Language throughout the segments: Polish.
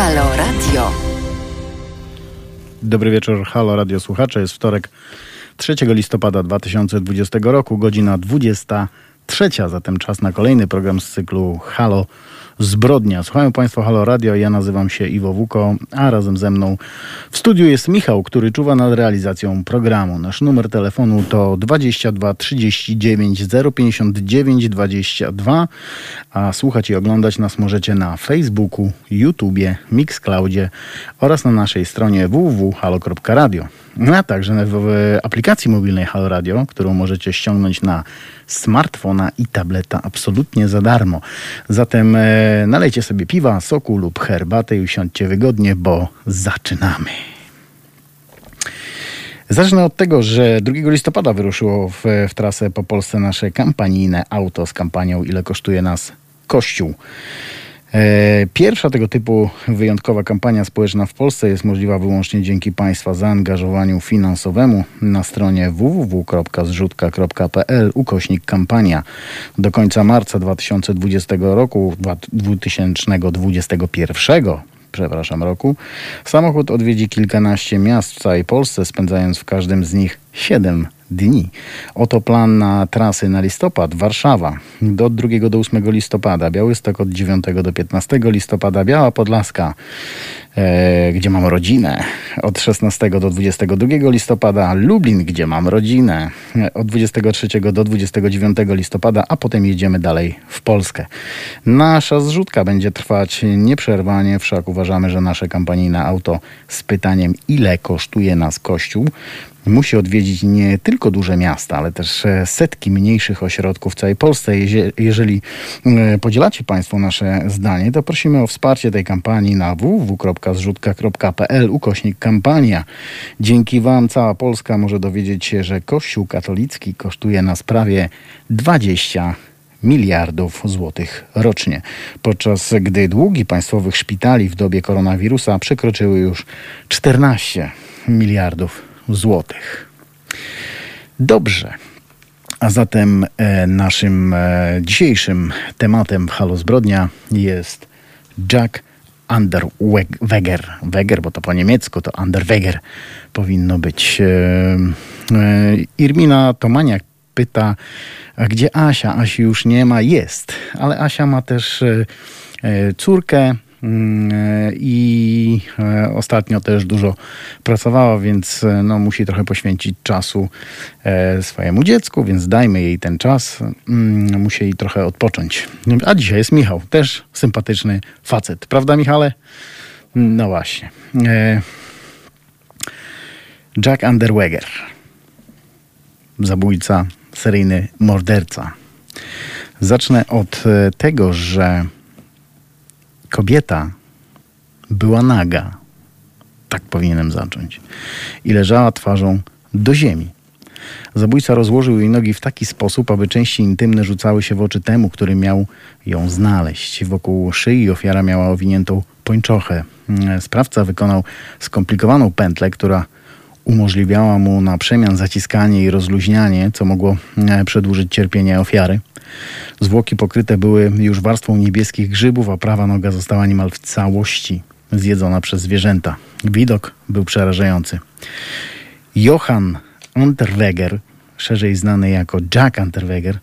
Halo Radio. Dobry wieczór, Halo Radio słuchacze. Jest wtorek, 3 listopada 2020 roku, godzina 23. Zatem czas na kolejny program z cyklu Halo Zbrodnia. Słuchają Państwo Halo Radio, ja nazywam się Iwo Wuko, a razem ze mną w studiu jest Michał, który czuwa nad realizacją programu. Nasz numer telefonu to 22 39 059 22, a słuchać i oglądać nas możecie na Facebooku, YouTubie, Mixcloudzie oraz na naszej stronie www.halo.radio, a także w aplikacji mobilnej Halo Radio, którą możecie ściągnąć na smartfona i tableta absolutnie za darmo. Zatem nalejcie sobie piwa, soku lub herbatę i usiądźcie wygodnie, bo zaczynamy. Zacznę od tego, że 2 listopada wyruszyło w trasę po Polsce nasze kampanijne auto z kampanią Ile kosztuje nas Kościół. Pierwsza tego typu wyjątkowa kampania społeczna w Polsce jest możliwa wyłącznie dzięki Państwa zaangażowaniu finansowemu na stronie www.zrzutka.pl/kampania. Do końca marca 2021 roku samochód odwiedzi kilkanaście miast w całej Polsce, spędzając w każdym z nich 7 dni. Oto plan na trasy na listopad. Warszawa od 2 do 8 listopada, Białystok od 9 do 15 listopada, Biała Podlaska, gdzie mam rodzinę, od 16 do 22 listopada, Lublin, gdzie mam rodzinę, od 23 do 29 listopada, a potem jedziemy dalej w Polskę. Nasza zrzutka będzie trwać nieprzerwanie, wszak uważamy, że nasze kampanijne auto z pytaniem ile kosztuje nas Kościół musi odwiedzić nie tylko duże miasta, ale też setki mniejszych ośrodków w całej Polsce. Jeżeli podzielacie Państwo nasze zdanie, to prosimy o wsparcie tej kampanii na www.zrzutka.pl/kampania. Dzięki Wam cała Polska może dowiedzieć się, że Kościół katolicki kosztuje nas prawie 20 miliardów złotych rocznie, podczas gdy długi państwowych szpitali w dobie koronawirusa przekroczyły już 14 miliardów złotych. Dobrze. A zatem naszym dzisiejszym tematem w Halo Zbrodnia jest Jack Unterweger. Weger, bo to po niemiecku to Unterweger powinno być. Irmina Tomaniak pyta, a gdzie Asia? Asi już nie ma. Jest. Ale Asia ma też córkę i ostatnio też dużo pracowała, więc no, musi trochę poświęcić czasu swojemu dziecku, więc dajmy jej ten czas. Musi jej trochę odpocząć. A dzisiaj jest Michał, też sympatyczny facet. Prawda, Michale? No właśnie. Jack Unterweger. Zabójca, seryjny morderca. Zacznę od tego, że kobieta była naga, tak powinienem zacząć, i leżała twarzą do ziemi. Zabójca rozłożył jej nogi w taki sposób, aby części intymne rzucały się w oczy temu, który miał ją znaleźć. Wokół szyi ofiara miała owiniętą pończochę. Sprawca wykonał skomplikowaną pętlę, która umożliwiała mu na przemian zaciskanie i rozluźnianie, co mogło przedłużyć cierpienie ofiary. Zwłoki pokryte były już warstwą niebieskich grzybów, a prawa noga została niemal w całości zjedzona przez zwierzęta. Widok był przerażający. Johann Unterweger, szerzej znany jako Jack Unterweger,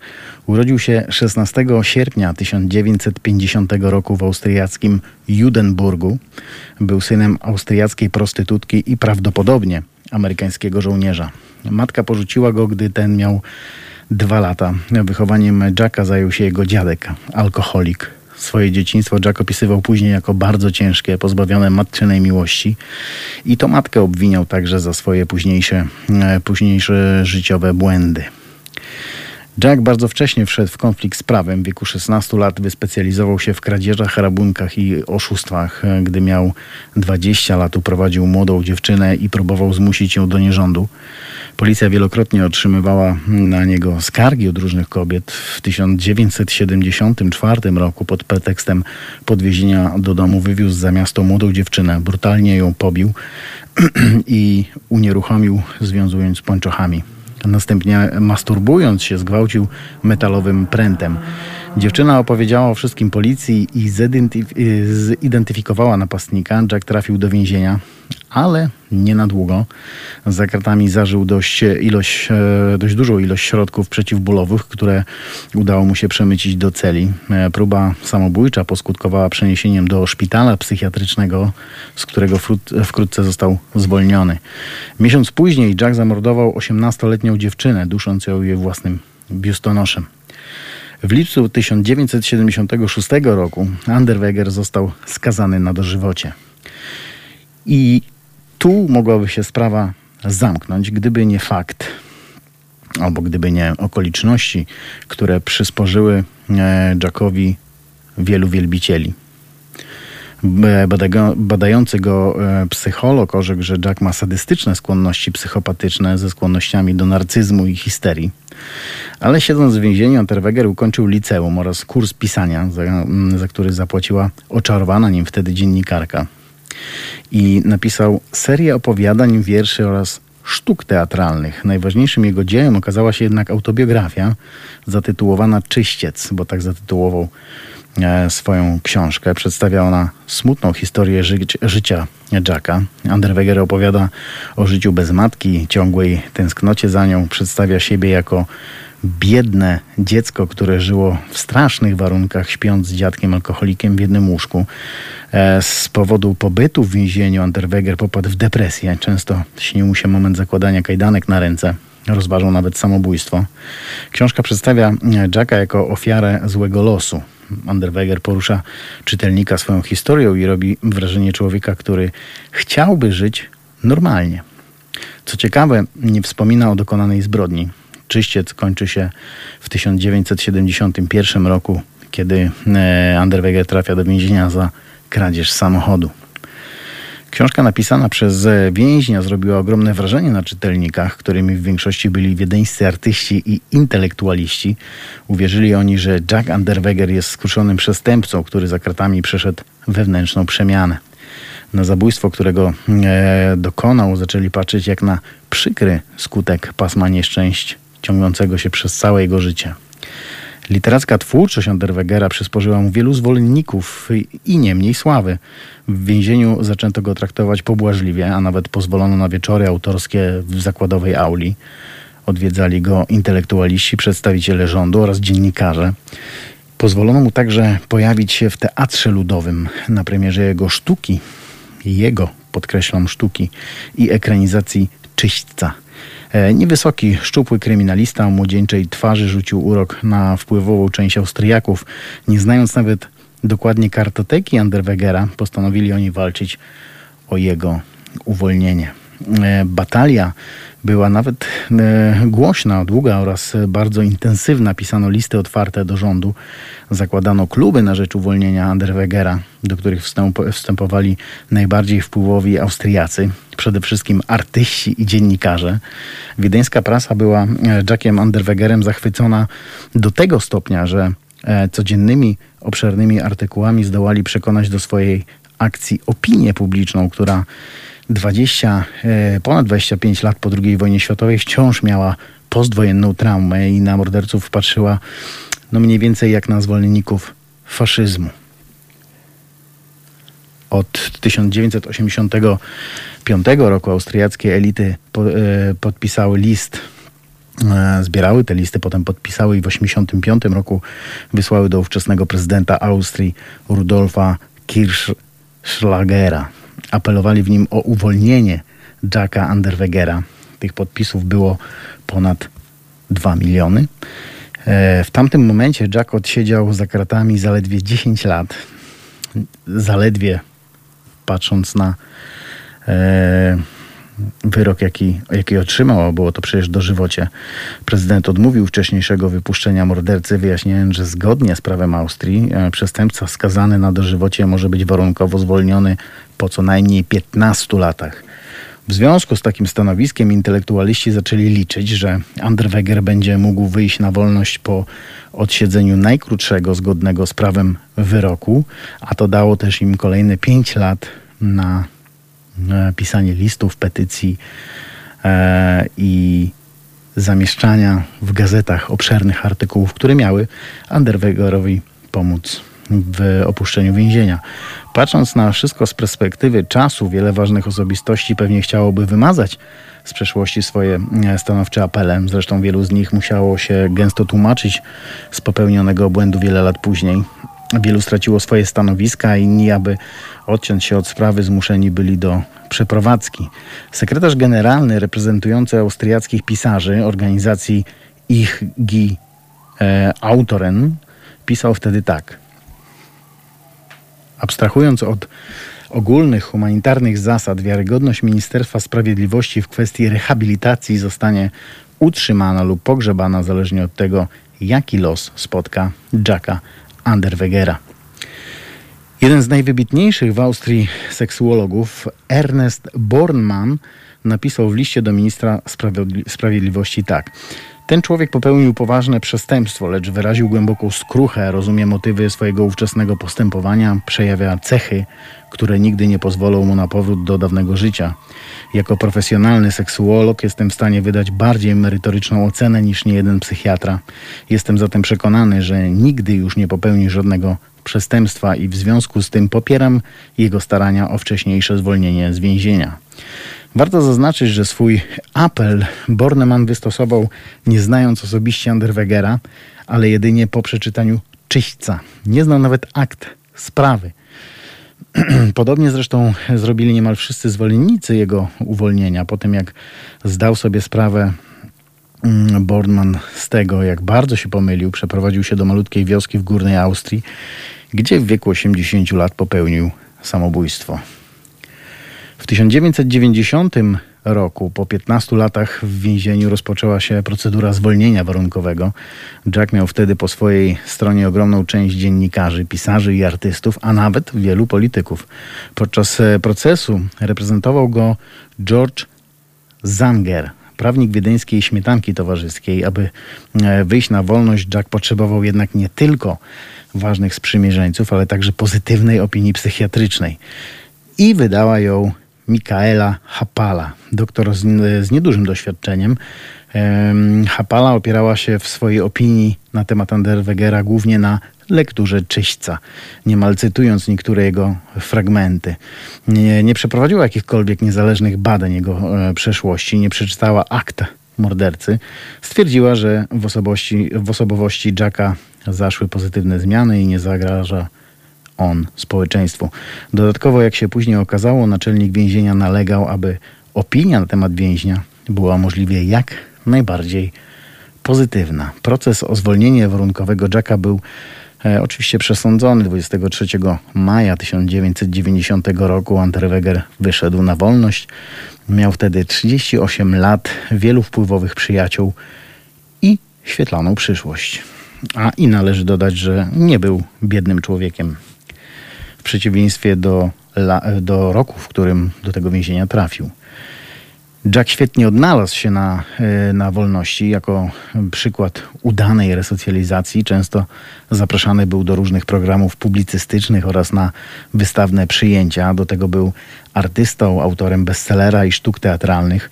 urodził się 16 sierpnia 1950 roku w austriackim Judenburgu. Był synem austriackiej prostytutki i prawdopodobnie amerykańskiego żołnierza. Matka porzuciła go, gdy ten miał 2 lata. Wychowaniem Jacka zajął się jego dziadek, alkoholik. Swoje dzieciństwo Jack opisywał później jako bardzo ciężkie, pozbawione matczynej miłości. I to matkę obwiniał także za swoje późniejsze życiowe błędy. Jack bardzo wcześnie wszedł w konflikt z prawem. W wieku 16 lat wyspecjalizował się w kradzieżach, rabunkach i oszustwach. Gdy miał 20 lat, uprowadził młodą dziewczynę i próbował zmusić ją do nierządu. Policja wielokrotnie otrzymywała na niego skargi od różnych kobiet. W 1974 roku pod pretekstem podwiezienia do domu wywiózł za miasto młodą dziewczynę. Brutalnie ją pobił i unieruchomił, związując pończochami. Następnie masturbując się zgwałcił metalowym prętem. Dziewczyna opowiedziała o wszystkim policji i zidentyfikowała napastnika. Jack trafił do więzienia, ale nie na długo. Za kratami zażył dość dużą ilość środków przeciwbólowych, które udało mu się przemycić do celi. Próba samobójcza poskutkowała przeniesieniem do szpitala psychiatrycznego, z którego wkrótce został zwolniony. Miesiąc później Jack zamordował 18-letnią dziewczynę, dusząc ją jej własnym biustonoszem. W lipcu 1976 roku Unterweger został skazany na dożywocie. I tu mogłaby się sprawa zamknąć, gdyby nie fakt, albo gdyby nie okoliczności, które przysporzyły Jackowi wielu wielbicieli. Badający go psycholog orzekł, że Jack ma sadystyczne skłonności psychopatyczne ze skłonnościami do narcyzmu i histerii. Ale siedząc w więzieniu, Unterweger ukończył liceum oraz kurs pisania, za który zapłaciła oczarowana nim wtedy dziennikarka. I napisał serię opowiadań, wierszy oraz sztuk teatralnych. Najważniejszym jego dziełem okazała się jednak autobiografia zatytułowana Czyściec, bo tak zatytułował swoją książkę. Przedstawia ona smutną historię życia Jacka. Unterweger opowiada o życiu bez matki, ciągłej tęsknocie za nią. Przedstawia siebie jako biedne dziecko, które żyło w strasznych warunkach, śpiąc z dziadkiem alkoholikiem w jednym łóżku. Z powodu pobytu w więzieniu Unterweger popadł w depresję. Często śnił mu się moment zakładania kajdanek na ręce. Rozważał nawet samobójstwo. Książka przedstawia Jacka jako ofiarę złego losu. Unterweger porusza czytelnika swoją historią i robi wrażenie człowieka, który chciałby żyć normalnie. Co ciekawe, nie wspomina o dokonanej zbrodni. Czyściec kończy się w 1971 roku, kiedy Unterweger trafia do więzienia za kradzież samochodu. Książka napisana przez więźnia zrobiła ogromne wrażenie na czytelnikach, którymi w większości byli wiedeńscy artyści i intelektualiści. Uwierzyli oni, że Jack Unterweger jest skruszonym przestępcą, który za kratami przeszedł wewnętrzną przemianę. Na zabójstwo, którego dokonał, zaczęli patrzeć jak na przykry skutek pasma nieszczęść ciągnącego się przez całe jego życie. Literacka twórczość Unterwegera przysporzyła mu wielu zwolenników i nie mniej sławy. W więzieniu zaczęto go traktować pobłażliwie, a nawet pozwolono na wieczory autorskie w zakładowej auli. Odwiedzali go intelektualiści, przedstawiciele rządu oraz dziennikarze. Pozwolono mu także pojawić się w Teatrze Ludowym na premierze jego sztuki, jego, podkreślam, sztuki i ekranizacji Czyśćca. Niewysoki, szczupły kryminalista o młodzieńczej twarzy rzucił urok na wpływową część Austriaków. Nie znając nawet dokładnie kartoteki Unterwegera, postanowili oni walczyć o jego uwolnienie. Batalia była nawet głośna, długa oraz bardzo intensywna. Pisano listy otwarte do rządu. Zakładano kluby na rzecz uwolnienia Unterwegera, do których wstępowali najbardziej wpływowi Austriacy, przede wszystkim artyści i dziennikarze. Wiedeńska prasa była Jackiem Unterwegerem zachwycona do tego stopnia, że codziennymi obszernymi artykułami zdołali przekonać do swojej akcji opinię publiczną, która ponad 25 lat po II wojnie światowej wciąż miała postwojenną traumę i na morderców patrzyła mniej więcej jak na zwolenników faszyzmu. Od 1985 roku austriackie elity podpisały list, zbierały te listy, potem podpisały i w 1985 roku wysłały do ówczesnego prezydenta Austrii Rudolfa Kirchschlägera. Apelowali w nim o uwolnienie Jacka Unterwegera. Tych podpisów było ponad 2 miliony. W tamtym momencie Jack odsiedział za kratami zaledwie 10 lat. Zaledwie, patrząc na wyrok, jaki otrzymał, a było to przecież dożywocie. Prezydent odmówił wcześniejszego wypuszczenia mordercy, wyjaśniając, że zgodnie z prawem Austrii przestępca skazany na dożywocie może być warunkowo zwolniony po co najmniej 15 latach. W związku z takim stanowiskiem intelektualiści zaczęli liczyć, że Unterweger będzie mógł wyjść na wolność po odsiedzeniu najkrótszego, zgodnego z prawem wyroku, a to dało też im kolejne 5 lat na pisanie listów, petycji i zamieszczania w gazetach obszernych artykułów, które miały Unterwegerowi pomóc w opuszczeniu więzienia. Patrząc na wszystko z perspektywy czasu, wiele ważnych osobistości pewnie chciałoby wymazać z przeszłości swoje stanowcze apele. Zresztą wielu z nich musiało się gęsto tłumaczyć z popełnionego błędu wiele lat później. Wielu straciło swoje stanowiska, inni, aby odciąć się od sprawy, zmuszeni byli do przeprowadzki. Sekretarz generalny reprezentujący austriackich pisarzy organizacji Ich Gi Autoren pisał wtedy tak. Abstrahując od ogólnych humanitarnych zasad, wiarygodność Ministerstwa Sprawiedliwości w kwestii rehabilitacji zostanie utrzymana lub pogrzebana zależnie od tego, jaki los spotka Jacka Unterwegera. Jeden z najwybitniejszych w Austrii seksuologów, Ernest Bornemann, napisał w liście do ministra sprawiedliwości tak. Ten człowiek popełnił poważne przestępstwo, lecz wyraził głęboką skruchę, rozumie motywy swojego ówczesnego postępowania, przejawia cechy, które nigdy nie pozwolą mu na powrót do dawnego życia. Jako profesjonalny seksuolog jestem w stanie wydać bardziej merytoryczną ocenę niż niejeden psychiatra. Jestem zatem przekonany, że nigdy już nie popełni żadnego przestępstwa i w związku z tym popieram jego starania o wcześniejsze zwolnienie z więzienia. Warto zaznaczyć, że swój apel Bornemann wystosował nie znając osobiście Unterwegera, ale jedynie po przeczytaniu Czyśćca. Nie znał nawet akt sprawy. Podobnie zresztą zrobili niemal wszyscy zwolennicy jego uwolnienia. Po tym jak zdał sobie sprawę Bornemann z tego, jak bardzo się pomylił, przeprowadził się do malutkiej wioski w Górnej Austrii, gdzie w wieku 80 lat popełnił samobójstwo. W 1990 roku, po 15 latach w więzieniu, rozpoczęła się procedura zwolnienia warunkowego. Jack miał wtedy po swojej stronie ogromną część dziennikarzy, pisarzy i artystów, a nawet wielu polityków. Podczas procesu reprezentował go George Zanger, prawnik wiedeńskiej śmietanki towarzyskiej. Aby wyjść na wolność, Jack potrzebował jednak nie tylko ważnych sprzymierzeńców, ale także pozytywnej opinii psychiatrycznej. I wydała ją Michaela Hapala, doktor z niedużym doświadczeniem. Hapala opierała się w swojej opinii na temat Unterwegera głównie na lekturze Czyśćca, niemal cytując niektóre jego fragmenty. Nie przeprowadziła jakichkolwiek niezależnych badań jego przeszłości, nie przeczytała akt mordercy. Stwierdziła, że w osobowości Jacka zaszły pozytywne zmiany i nie zagraża on społeczeństwu. Dodatkowo, jak się później okazało, naczelnik więzienia nalegał, aby opinia na temat więźnia była możliwie jak najbardziej pozytywna. Proces o zwolnienie warunkowego Jacka był oczywiście przesądzony. 23 maja 1990 roku Unterweger wyszedł na wolność. Miał wtedy 38 lat, wielu wpływowych przyjaciół i świetlaną przyszłość. I należy dodać, że nie był biednym człowiekiem. W przeciwieństwie do roku, w którym do tego więzienia trafił. Jack świetnie odnalazł się na wolności. Jako przykład udanej resocjalizacji często zapraszany był do różnych programów publicystycznych oraz na wystawne przyjęcia. Do tego był artystą, autorem bestsellera i sztuk teatralnych.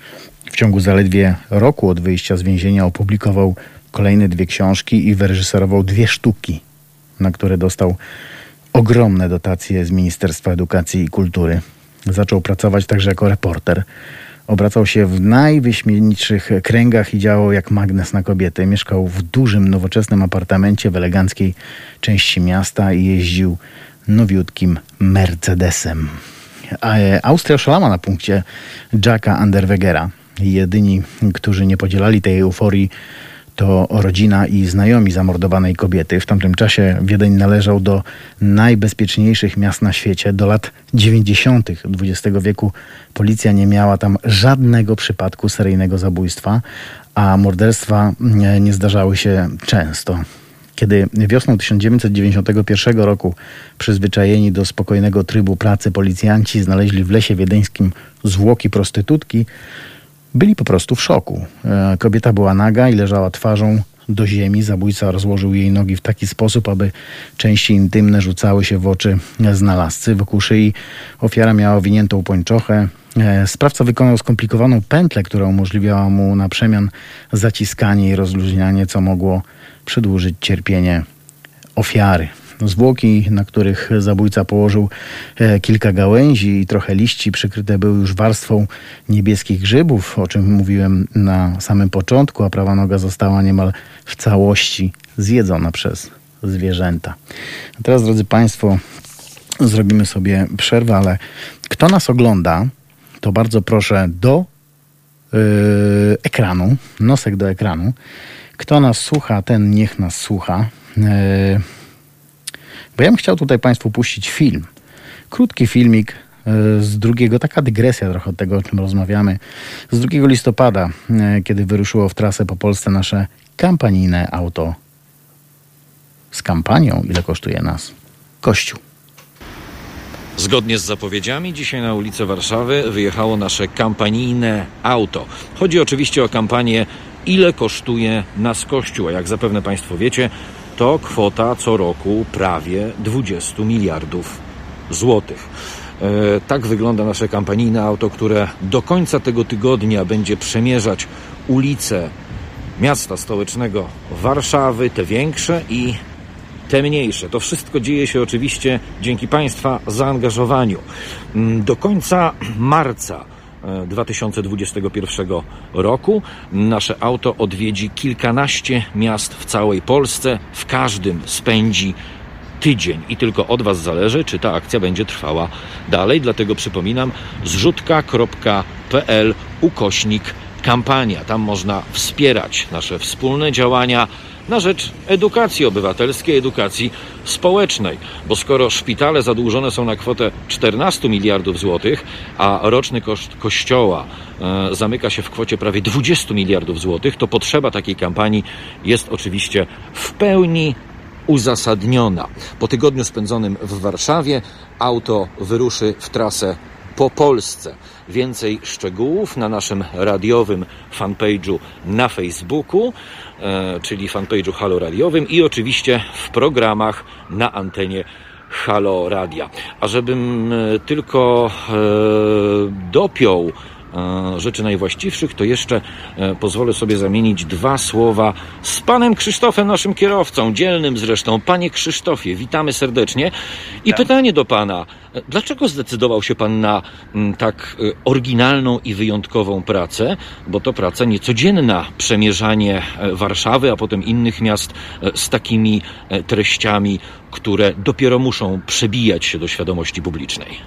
W ciągu zaledwie roku od wyjścia z więzienia opublikował kolejne 2 książki i wyreżyserował 2 sztuki, na które dostał ogromne dotacje z Ministerstwa Edukacji i Kultury. Zaczął pracować także jako reporter. Obracał się w najwyśmienitszych kręgach i działał jak magnes na kobiety. Mieszkał w dużym, nowoczesnym apartamencie w eleganckiej części miasta i jeździł nowiutkim Mercedesem. Austria szalała na punkcie Jacka Unterwegera. Jedyni, którzy nie podzielali tej euforii, to rodzina i znajomi zamordowanej kobiety. W tamtym czasie Wiedeń należał do najbezpieczniejszych miast na świecie. Do lat 90. XX wieku policja nie miała tam żadnego przypadku seryjnego zabójstwa, a morderstwa nie zdarzały się często. Kiedy wiosną 1991 roku przyzwyczajeni do spokojnego trybu pracy policjanci znaleźli w lesie wiedeńskim zwłoki prostytutki, byli po prostu w szoku. Kobieta była naga i leżała twarzą do ziemi. Zabójca rozłożył jej nogi w taki sposób, aby części intymne rzucały się w oczy znalazcy. Wokół szyi ofiara miała owiniętą pończochę. Sprawca wykonał skomplikowaną pętlę, która umożliwiała mu na przemian zaciskanie i rozluźnianie, co mogło przedłużyć cierpienie ofiary. Zwłoki, na których zabójca położył kilka gałęzi i trochę liści, przykryte były już warstwą niebieskich grzybów, o czym mówiłem na samym początku, a prawa noga została niemal w całości zjedzona przez zwierzęta. A teraz, drodzy Państwo, zrobimy sobie przerwę, ale kto nas ogląda, to bardzo proszę do ekranu, nosek do ekranu. Kto nas słucha, ten niech nas słucha. Bo ja bym chciał tutaj Państwu puścić film. Krótki filmik z 2, taka dygresja trochę od tego, o czym rozmawiamy, z 2 listopada, kiedy wyruszyło w trasę po Polsce nasze kampanijne auto z kampanią, ile kosztuje nas Kościół. Zgodnie z zapowiedziami dzisiaj na ulice Warszawy wyjechało nasze kampanijne auto. Chodzi oczywiście o kampanię "Ile kosztuje nas Kościół?", a jak zapewne Państwo wiecie, to kwota co roku prawie 20 miliardów złotych. Tak wygląda nasze kampanijne auto, które do końca tego tygodnia będzie przemierzać ulice miasta stołecznego Warszawy, te większe i te mniejsze. To wszystko dzieje się oczywiście dzięki Państwa zaangażowaniu. Do końca marca 2021 roku nasze auto odwiedzi kilkanaście miast w całej Polsce. W każdym spędzi tydzień i tylko od Was zależy, czy ta akcja będzie trwała dalej. Dlatego przypominam, zrzutka.pl/kampania. Tam można wspierać nasze wspólne działania na rzecz edukacji obywatelskiej, edukacji społecznej. Bo skoro szpitale zadłużone są na kwotę 14 miliardów złotych, a roczny koszt Kościoła zamyka się w kwocie prawie 20 miliardów złotych, to potrzeba takiej kampanii jest oczywiście w pełni uzasadniona. Po tygodniu spędzonym w Warszawie auto wyruszy w trasę po Polsce. Więcej szczegółów na naszym radiowym fanpage'u na Facebooku, czyli fanpage'u Halo Radiowym i oczywiście w programach na antenie Halo Radia. A żebym tylko dopiął rzeczy najwłaściwszych, to jeszcze pozwolę sobie zamienić dwa słowa z panem Krzysztofem, naszym kierowcą, dzielnym zresztą. Panie Krzysztofie, witamy serdecznie. I pytanie do pana. Dlaczego zdecydował się pan na tak oryginalną i wyjątkową pracę? Bo to praca niecodzienna, przemierzanie Warszawy, a potem innych miast z takimi treściami, które dopiero muszą przebijać się do świadomości publicznej.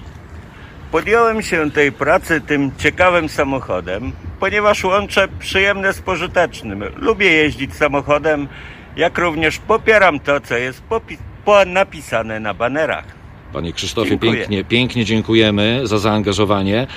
Podjąłem się tej pracy tym ciekawym samochodem, ponieważ łączę przyjemne z pożytecznym. Lubię jeździć samochodem, jak również popieram to, co jest napisane na banerach. Panie Krzysztofie, pięknie dziękujemy za zaangażowanie,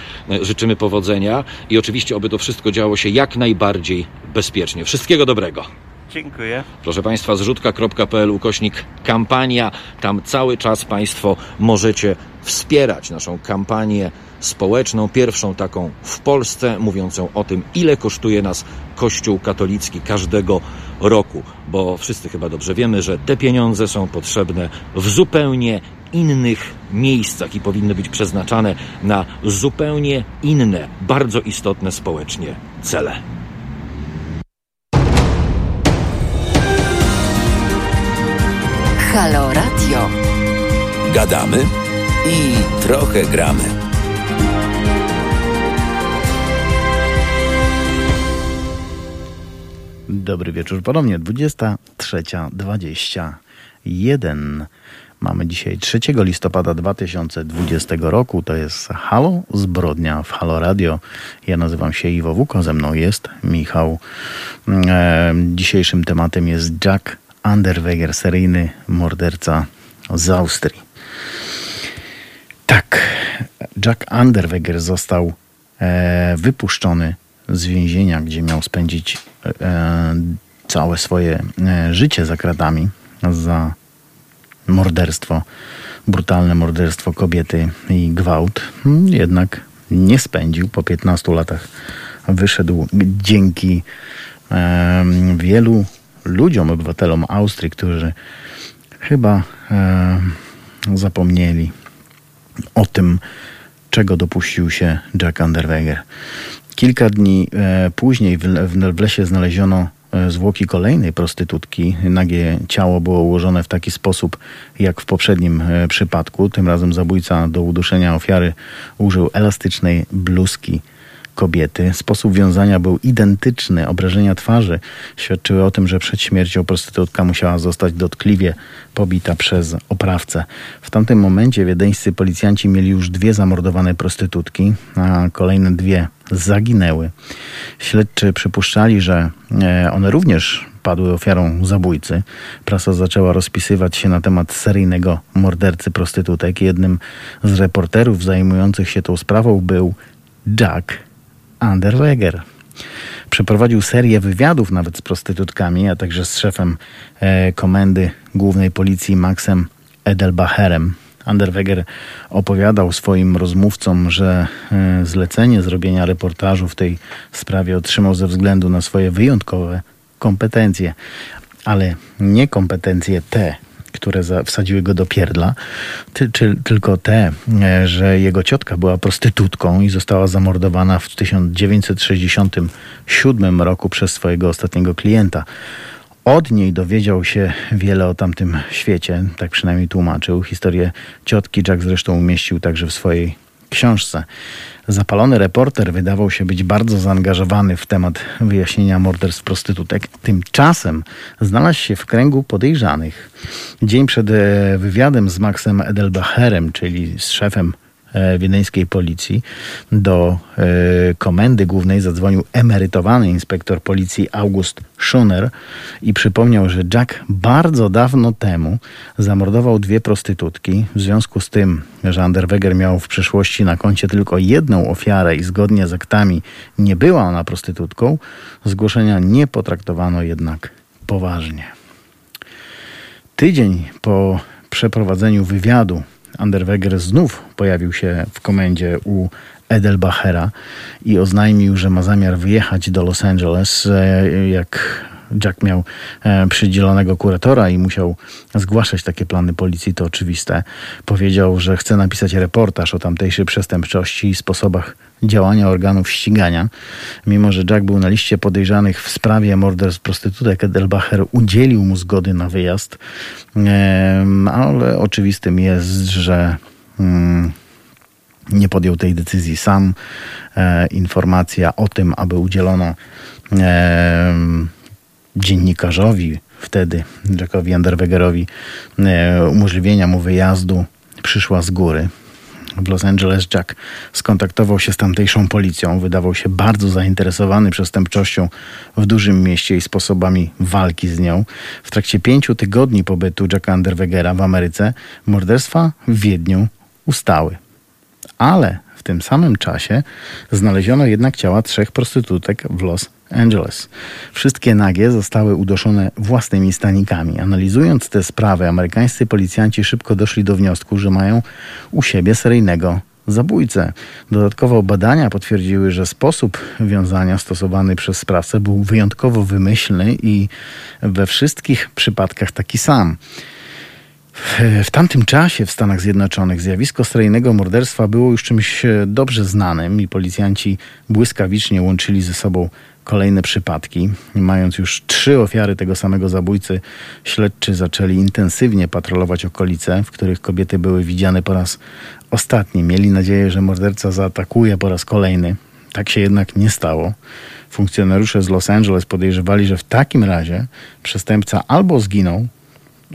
życzymy powodzenia i oczywiście, aby to wszystko działo się jak najbardziej bezpiecznie. Wszystkiego dobrego. Dziękuję. Proszę Państwa, zrzutka.pl/kampania. Tam cały czas Państwo możecie wspierać naszą kampanię społeczną, pierwszą taką w Polsce, mówiącą o tym, ile kosztuje nas Kościół katolicki każdego roku. Bo wszyscy chyba dobrze wiemy, że te pieniądze są potrzebne w zupełnie innych miejscach i powinny być przeznaczane na zupełnie inne, bardzo istotne społecznie cele. Halo Radio. Gadamy i trochę gramy. Dobry wieczór ponownie, 23:21. Mamy dzisiaj 3 listopada 2020 roku. To jest Halo Zbrodnia w Halo Radio. Ja nazywam się Iwo Wuko, ze mną jest Michał. Dzisiejszym tematem jest Jack Unterweger, seryjny morderca z Austrii. Tak, Jack Unterweger został wypuszczony z więzienia, gdzie miał spędzić całe swoje życie za kratami za morderstwo, brutalne morderstwo kobiety i gwałt. Jednak nie spędził, po 15 latach wyszedł dzięki wielu ludziom, obywatelom Austrii, którzy chyba zapomnieli o tym, czego dopuścił się Jack Unterweger. Kilka dni później w lesie znaleziono zwłoki kolejnej prostytutki. Nagie ciało było ułożone w taki sposób, jak w poprzednim przypadku. Tym razem zabójca do uduszenia ofiary użył elastycznej bluzki kobiety. Sposób wiązania był identyczny. Obrażenia twarzy świadczyły o tym, że przed śmiercią prostytutka musiała zostać dotkliwie pobita przez oprawcę. W tamtym momencie wiedeńscy policjanci mieli już 2 zamordowane prostytutki, a kolejne 2 zaginęły. Śledczy przypuszczali, że one również padły ofiarą zabójcy. Prasa zaczęła rozpisywać się na temat seryjnego mordercy prostytutek. Jednym z reporterów zajmujących się tą sprawą był Jack Unterweger. Przeprowadził serię wywiadów nawet z prostytutkami, a także z szefem komendy głównej policji Maxem Edelbacherem. Unterweger opowiadał swoim rozmówcom, że zlecenie zrobienia reportażu w tej sprawie otrzymał ze względu na swoje wyjątkowe kompetencje, ale nie kompetencje te, które wsadziły go do pierdla, tylko te, że jego ciotka była prostytutką i została zamordowana w 1967 roku przez swojego ostatniego klienta. Od niej dowiedział się wiele o tamtym świecie, tak przynajmniej tłumaczył. Historię ciotki Jack zresztą umieścił także w swojej książce. Zapalony reporter wydawał się być bardzo zaangażowany w temat wyjaśnienia morderstw prostytutek. Tymczasem znalazł się w kręgu podejrzanych. Dzień przed wywiadem z Maxem Edelbacherem, czyli z szefem wiedeńskiej policji, do komendy głównej zadzwonił emerytowany inspektor policji August Schuner i przypomniał, że Jack bardzo dawno temu zamordował 2 prostytutki. W związku z tym, że Unterweger miał w przeszłości na koncie tylko 1 ofiarę i zgodnie z aktami nie była ona prostytutką, zgłoszenia nie potraktowano jednak poważnie. Tydzień po przeprowadzeniu wywiadu Unterweger znów pojawił się w komendzie u Edelbachera i oznajmił, że ma zamiar wyjechać do Los Angeles. Jak Jack miał przydzielonego kuratora i musiał zgłaszać takie plany policji, to oczywiste. Powiedział, że chce napisać reportaż o tamtejszej przestępczości i sposobach działania organów ścigania. Mimo że Jack był na liście podejrzanych w sprawie morderstw prostytutek, Edelbacher udzielił mu zgody na wyjazd, ale oczywistym jest, że nie podjął tej decyzji sam. Informacja o tym, aby udzielono dziennikarzowi wtedy, Jackowi Unterwegerowi, umożliwienia mu wyjazdu, przyszła z góry. W Los Angeles Jack skontaktował się z tamtejszą policją. Wydawał się bardzo zainteresowany przestępczością w dużym mieście i sposobami walki z nią. W trakcie 5 tygodni pobytu Jacka Unterwegera w Ameryce morderstwa w Wiedniu ustały. Ale w tym samym czasie znaleziono jednak ciała 3 prostytutek w Los Angeles. Wszystkie nagie zostały udoszone własnymi stanikami. Analizując tę sprawę, amerykańscy policjanci szybko doszli do wniosku, że mają u siebie seryjnego zabójcę. Dodatkowo badania potwierdziły, że sposób wiązania stosowany przez sprawcę był wyjątkowo wymyślny i we wszystkich przypadkach taki sam. W tamtym czasie w Stanach Zjednoczonych zjawisko seryjnego morderstwa było już czymś dobrze znanym i policjanci błyskawicznie łączyli ze sobą kolejne przypadki. Mając już 3 ofiary tego samego zabójcy, śledczy zaczęli intensywnie patrolować okolice, w których kobiety były widziane po raz ostatni. Mieli nadzieję, że morderca zaatakuje po raz kolejny. Tak się jednak nie stało. Funkcjonariusze z Los Angeles podejrzewali, że w takim razie przestępca albo zginął,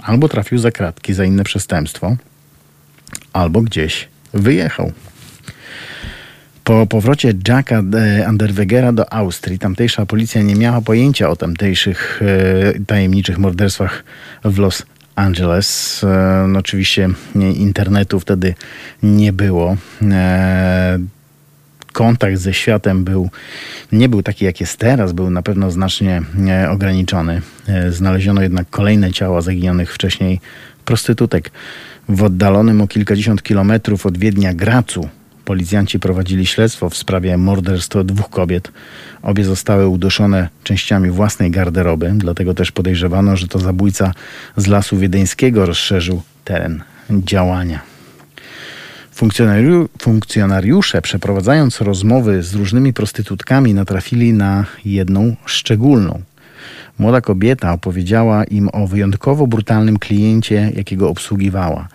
albo trafił za kratki za inne przestępstwo, albo gdzieś wyjechał. Po powrocie Jacka Unterwegera do Austrii tamtejsza policja nie miała pojęcia o tamtejszych tajemniczych morderstwach w Los Angeles. Oczywiście internetu wtedy nie było. Kontakt ze światem nie był taki, jak jest teraz, był na pewno znacznie ograniczony. Znaleziono jednak kolejne ciała zaginionych wcześniej prostytutek. W oddalonym o kilkadziesiąt kilometrów od Wiednia Gracu policjanci prowadzili śledztwo w sprawie morderstwa 2 kobiet. Obie zostały uduszone częściami własnej garderoby, dlatego też podejrzewano, że to zabójca z lasu wiedeńskiego rozszerzył teren działania. Funkcjonariusze, przeprowadzając rozmowy z różnymi prostytutkami, natrafili na jedną szczególną. Młoda kobieta opowiedziała im o wyjątkowo brutalnym kliencie, jakiego obsługiwała.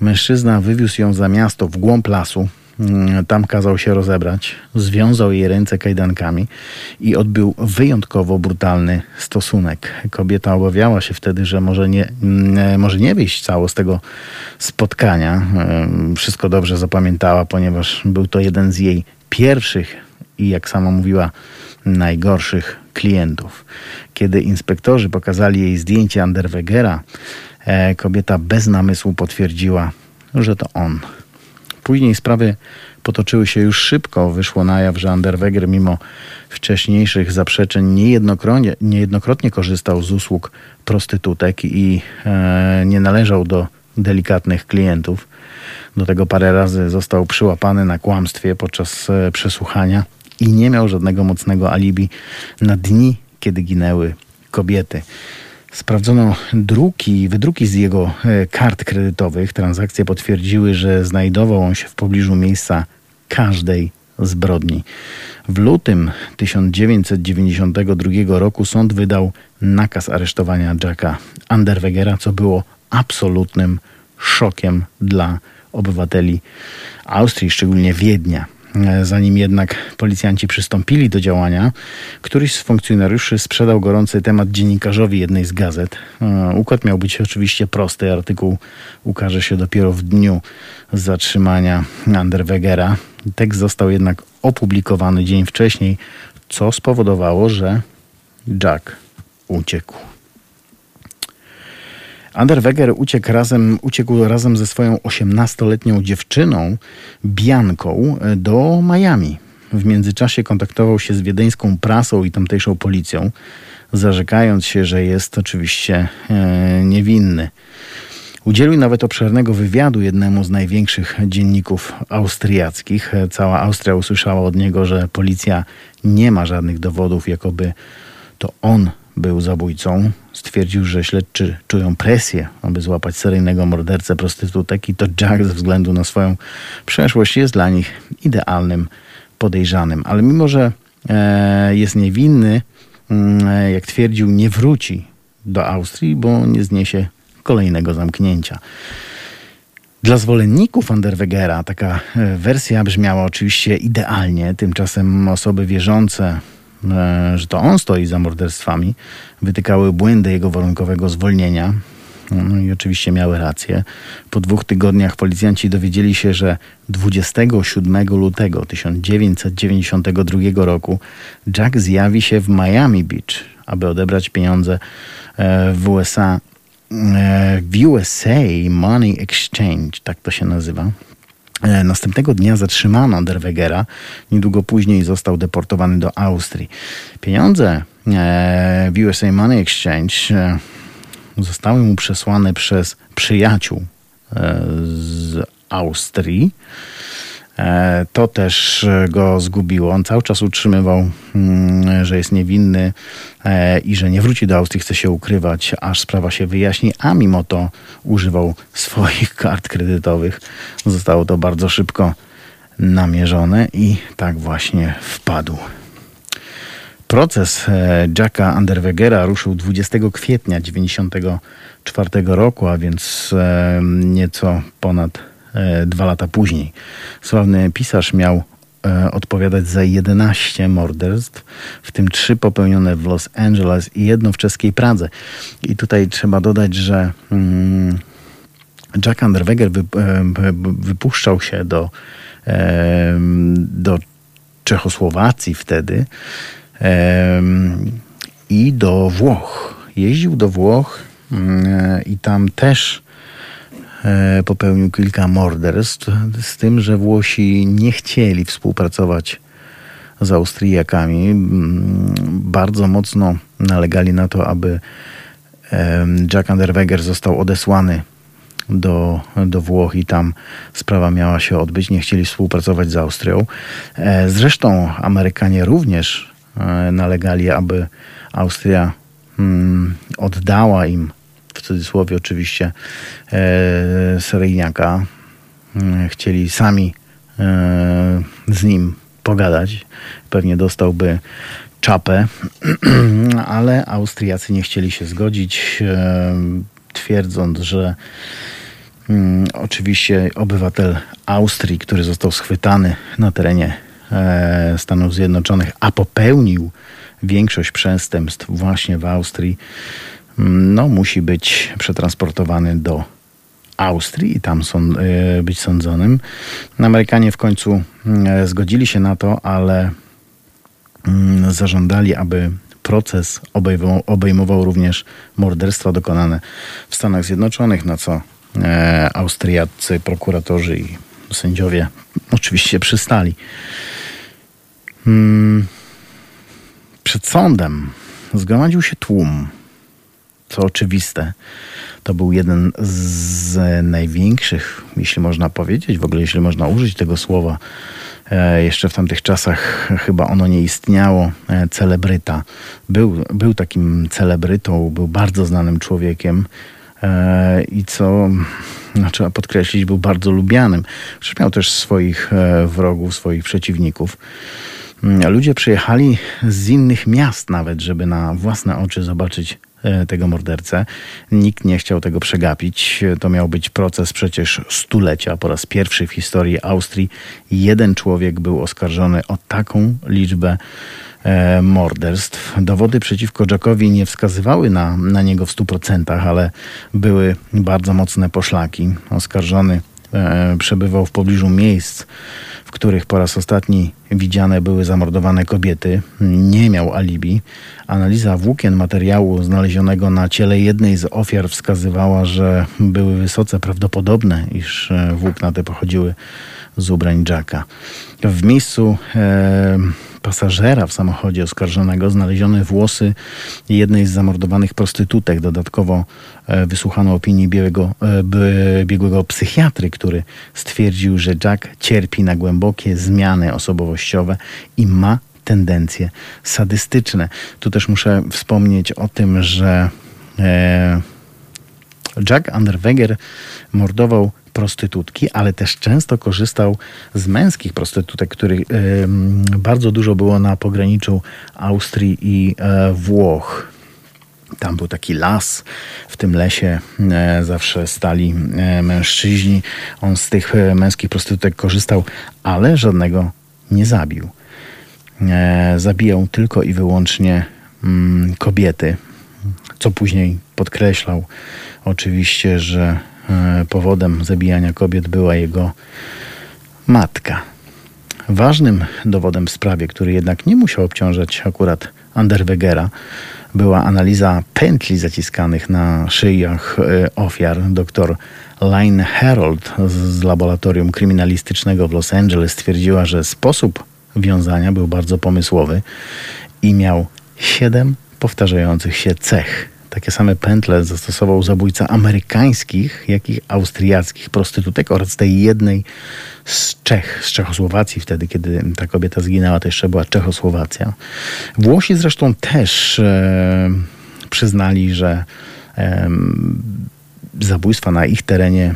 Mężczyzna wywiózł ją za miasto, w głąb lasu. Tam kazał się rozebrać, związał jej ręce kajdankami i odbył wyjątkowo brutalny stosunek. Kobieta obawiała się wtedy, że może nie wyjść cało z tego spotkania. Wszystko dobrze zapamiętała, ponieważ był to jeden z jej pierwszych i, jak sama mówiła, najgorszych klientów. Kiedy inspektorzy pokazali jej zdjęcie Unterwegera, kobieta bez namysłu potwierdziła, że to on. Później sprawy potoczyły się już szybko. Wyszło na jaw, że Unterweger mimo wcześniejszych zaprzeczeń niejednokrotnie korzystał z usług prostytutek i nie należał do delikatnych klientów. Do tego parę razy został przyłapany na kłamstwie podczas przesłuchania i nie miał żadnego mocnego alibi na dni, kiedy ginęły kobiety. Sprawdzono wydruki z jego kart kredytowych. Transakcje potwierdziły, że znajdował on się w pobliżu miejsca każdej zbrodni. W lutym 1992 roku sąd wydał nakaz aresztowania Jacka Unterwegera, co było absolutnym szokiem dla obywateli Austrii, szczególnie Wiednia. Zanim jednak policjanci przystąpili do działania, któryś z funkcjonariuszy sprzedał gorący temat dziennikarzowi jednej z gazet. Układ miał być oczywiście prosty. Artykuł ukaże się dopiero w dniu zatrzymania Unterwegera. Tekst został jednak opublikowany dzień wcześniej, co spowodowało, że Jack uciekł. Unterweger uciekł razem ze swoją 18-letnią dziewczyną, Bianką, do Miami. W międzyczasie kontaktował się z wiedeńską prasą i tamtejszą policją, zarzekając się, że jest oczywiście niewinny. Udzielił nawet obszernego wywiadu jednemu z największych dzienników austriackich. Cała Austria usłyszała od niego, że policja nie ma żadnych dowodów, jakoby to on był zabójcą. Stwierdził, że śledczy czują presję, aby złapać seryjnego mordercę prostytutek i to Jack ze względu na swoją przeszłość jest dla nich idealnym podejrzanym. Ale mimo, że jest niewinny, jak twierdził, nie wróci do Austrii, bo nie zniesie kolejnego zamknięcia. Dla zwolenników Unterwegera taka wersja brzmiała oczywiście idealnie. Tymczasem osoby wierzące, że to on stoi za morderstwami, wytykały błędy jego warunkowego zwolnienia. No i oczywiście miały rację. Po 2 tygodniach policjanci dowiedzieli się, że 27 lutego 1992 roku Jack zjawi się w Miami Beach, aby odebrać pieniądze w USA Money Exchange, tak to się nazywa. Następnego dnia zatrzymano Unterwegera. Niedługo później został deportowany do Austrii. Pieniądze w USA Money Exchange zostały mu przesłane przez przyjaciół z Austrii. To też go zgubiło. On cały czas utrzymywał, że jest niewinny i że nie wróci do Austrii, chce się ukrywać, aż sprawa się wyjaśni, a mimo to używał swoich kart kredytowych. Zostało to bardzo szybko namierzone i tak właśnie wpadł. Proces Jacka Unterwegera ruszył 20 kwietnia 1994 roku, a więc nieco ponad 2 lata później. Sławny pisarz miał odpowiadać za 11 morderstw, w tym 3 popełnione w Los Angeles i 1 w czeskiej Pradze. I tutaj trzeba dodać, że Jack Unterweger wypuszczał się do Czechosłowacji wtedy i do Włoch. Jeździł do Włoch i tam też popełnił kilka morderstw, z tym, że Włosi nie chcieli współpracować z Austriakami. Bardzo mocno nalegali na to, aby Jack Unterweger został odesłany do Włoch i tam sprawa miała się odbyć. Nie chcieli współpracować z Austrią. Zresztą Amerykanie również nalegali, aby Austria oddała im, w cudzysłowie oczywiście, seryjniaka. chcieli sami z nim pogadać, pewnie dostałby czapę, ale Austriacy nie chcieli się zgodzić, twierdząc, że oczywiście obywatel Austrii, który został schwytany na terenie Stanów Zjednoczonych, a popełnił większość przestępstw właśnie w Austrii, no musi być przetransportowany do Austrii i tam być sądzonym. Amerykanie w końcu zgodzili się na to, ale zażądali, aby proces obejmował również morderstwa dokonane w Stanach Zjednoczonych, na co Austriaccy prokuratorzy i sędziowie oczywiście przystali. Przed sądem zgromadził się tłum, co oczywiste. To był jeden z największych, jeśli można powiedzieć, w ogóle jeśli można użyć tego słowa, jeszcze w tamtych czasach chyba ono nie istniało, celebryta. Był takim celebrytą, był bardzo znanym człowiekiem i co trzeba podkreślić, był bardzo lubianym. Przecież miał też swoich wrogów, swoich przeciwników. Ludzie przyjechali z innych miast nawet, żeby na własne oczy zobaczyć tego mordercę. Nikt nie chciał tego przegapić. To miał być proces przecież stulecia. Po raz pierwszy w historii Austrii jeden człowiek był oskarżony o taką liczbę morderstw. Dowody przeciwko Jackowi nie wskazywały na niego w 100%, ale były bardzo mocne poszlaki. Oskarżony przebywał w pobliżu miejsc, w których po raz ostatni widziane były zamordowane kobiety. Nie miał alibi. Analiza włókien materiału znalezionego na ciele jednej z ofiar wskazywała, że były wysoce prawdopodobne, iż włókna te pochodziły z ubrań Jacka. W miejscu pasażera w samochodzie oskarżonego znalezione włosy jednej z zamordowanych prostytutek. Dodatkowo wysłuchano opinii biegłego psychiatry, który stwierdził, że Jack cierpi na głębokie zmiany osobowościowe i ma tendencje sadystyczne. Tu też muszę wspomnieć o tym, że Jack Unterweger mordował prostytutki, ale też często korzystał z męskich prostytutek, których bardzo dużo było na pograniczu Austrii i Włoch. Tam był taki las, w tym lesie zawsze stali mężczyźni. On z tych męskich prostytutek korzystał, ale żadnego nie zabił. Zabijał tylko i wyłącznie kobiety, co później podkreślał oczywiście, że powodem zabijania kobiet była jego matka. Ważnym dowodem w sprawie, który jednak nie musiał obciążać akurat Unterwegera, była analiza pętli zaciskanych na szyjach ofiar. Doktor Lynn Herold z laboratorium kryminalistycznego w Los Angeles stwierdziła, że sposób wiązania był bardzo pomysłowy i miał 7 powtarzających się cech. Takie same pętle zastosował zabójca amerykańskich, jak i austriackich prostytutek oraz tej jednej z Czech, z Czechosłowacji. Wtedy, kiedy ta kobieta zginęła, to jeszcze była Czechosłowacja. Włosi zresztą też przyznali, że zabójstwa na ich terenie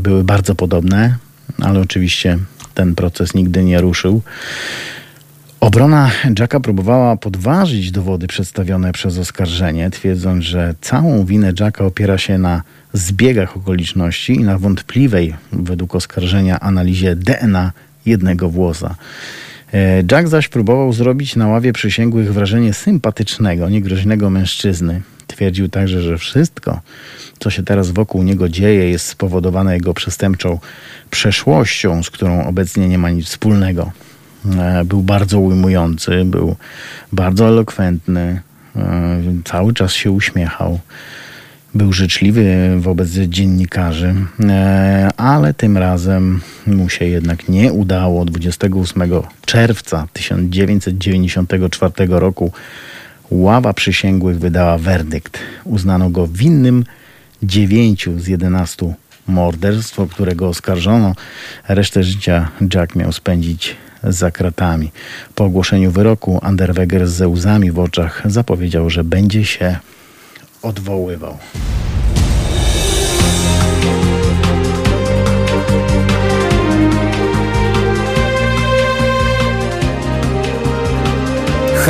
były bardzo podobne, ale oczywiście ten proces nigdy nie ruszył. Obrona Jacka próbowała podważyć dowody przedstawione przez oskarżenie, twierdząc, że całą winę Jacka opiera się na zbiegach okoliczności i na wątpliwej, według oskarżenia, analizie DNA jednego włosa. Jack zaś próbował zrobić na ławie przysięgłych wrażenie sympatycznego, niegroźnego mężczyzny. Twierdził także, że wszystko, co się teraz wokół niego dzieje, jest spowodowane jego przestępczą przeszłością, z którą obecnie nie ma nic wspólnego. Był bardzo ujmujący, był bardzo elokwentny, cały czas się uśmiechał, był życzliwy wobec dziennikarzy, ale tym razem mu się jednak nie udało. 28 czerwca 1994 roku ława przysięgłych wydała werdykt. Uznano go winnym 9 z 11 morderstw, o którego oskarżono. Resztę życia Jack miał spędzić za kratami. Po ogłoszeniu wyroku Unterweger ze łzami w oczach zapowiedział, że będzie się odwoływał.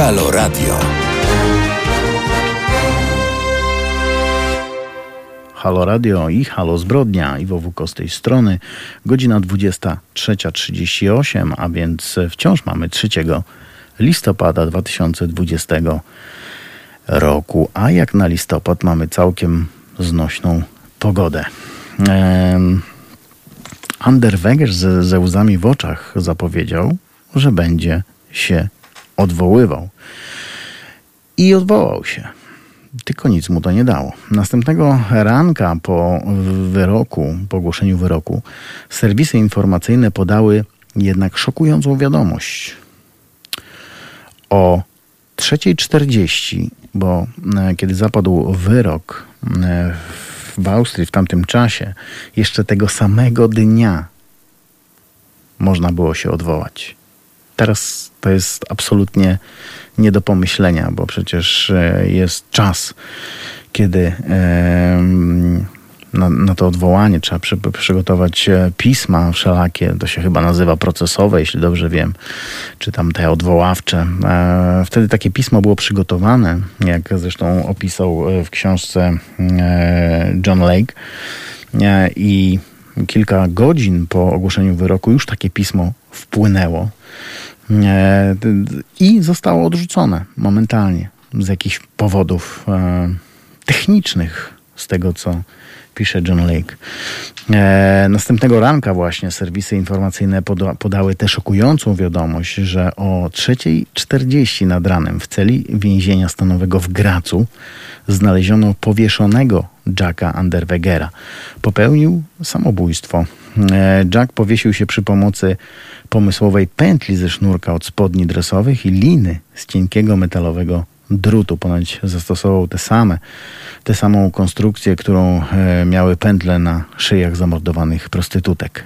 Halo Radio. Halo Radio i Halo Zbrodnia. Iwo Wuko z tej strony. Godzina 23:38, a więc wciąż mamy 3 listopada 2020 roku. A jak na listopad mamy całkiem znośną pogodę. Unterweger ze łzami w oczach zapowiedział, że będzie się odwoływał. I odwołał się. Tylko nic mu to nie dało. Następnego ranka po ogłoszeniu wyroku, serwisy informacyjne podały jednak szokującą wiadomość. O 3:40, bo kiedy zapadł wyrok w Austrii w tamtym czasie, jeszcze tego samego dnia można było się odwołać. Teraz to jest absolutnie nie do pomyślenia, bo przecież jest czas, kiedy na to odwołanie trzeba przygotować pisma wszelakie, to się chyba nazywa procesowe, jeśli dobrze wiem, czy tam te odwoławcze. Wtedy takie pismo było przygotowane, jak zresztą opisał w książce John Lake, i kilka godzin po ogłoszeniu wyroku już takie pismo wpłynęło i zostało odrzucone momentalnie z jakichś powodów technicznych, z tego co pisze John Lake. Następnego ranka właśnie serwisy informacyjne podały tę szokującą wiadomość, że o 3:40 nad ranem w celi więzienia stanowego w Gracu znaleziono powieszonego Jacka Unterwegera. Popełnił samobójstwo. Jack powiesił się przy pomocy pomysłowej pętli ze sznurka od spodni dresowych i liny z cienkiego metalowego drutu. Ponoć zastosował tę samą konstrukcję, którą miały pętle na szyjach zamordowanych prostytutek.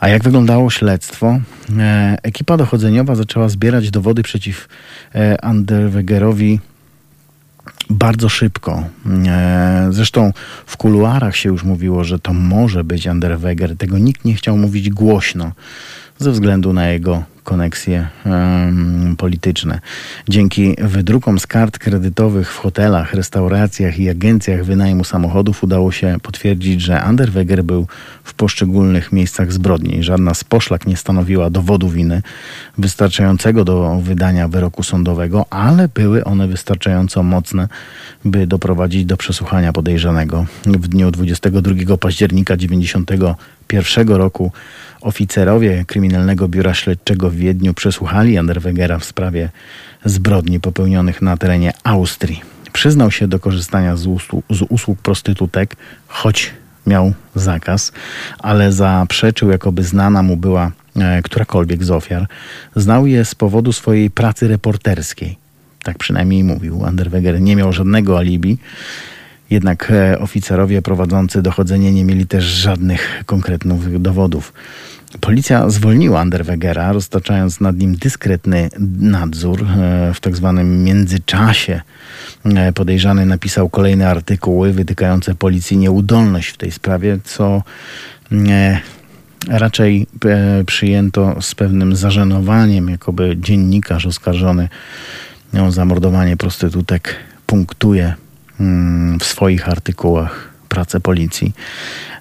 A jak wyglądało śledztwo? Ekipa dochodzeniowa zaczęła zbierać dowody przeciw Unterwegerowi bardzo szybko. Zresztą w kuluarach się już mówiło, że to może być Unterweger. Tego nikt nie chciał mówić głośno ze względu na jego koneksje polityczne. Dzięki wydrukom z kart kredytowych w hotelach, restauracjach i agencjach wynajmu samochodów udało się potwierdzić, że Unterweger był w poszczególnych miejscach zbrodni. Żadna z poszlak nie stanowiła dowodu winy wystarczającego do wydania wyroku sądowego, ale były one wystarczająco mocne, by doprowadzić do przesłuchania podejrzanego. W dniu 22 października 1991 roku oficerowie Kryminalnego Biura Śledczego w Wiedniu przesłuchali Unterwegera w sprawie zbrodni popełnionych na terenie Austrii. Przyznał się do korzystania z usług prostytutek, choć miał zakaz, ale zaprzeczył, jakoby znana mu była którakolwiek z ofiar. Znał je z powodu swojej pracy reporterskiej. Tak przynajmniej mówił. Unterweger nie miał żadnego alibi. Jednak oficerowie prowadzący dochodzenie nie mieli też żadnych konkretnych dowodów. Policja zwolniła Unterwegera, roztaczając nad nim dyskretny nadzór. W tak zwanym międzyczasie podejrzany napisał kolejne artykuły wytykające policji nieudolność w tej sprawie, co raczej przyjęto z pewnym zażenowaniem, jakoby dziennikarz oskarżony o zamordowanie prostytutek punktuje w swoich artykułach pracę policji.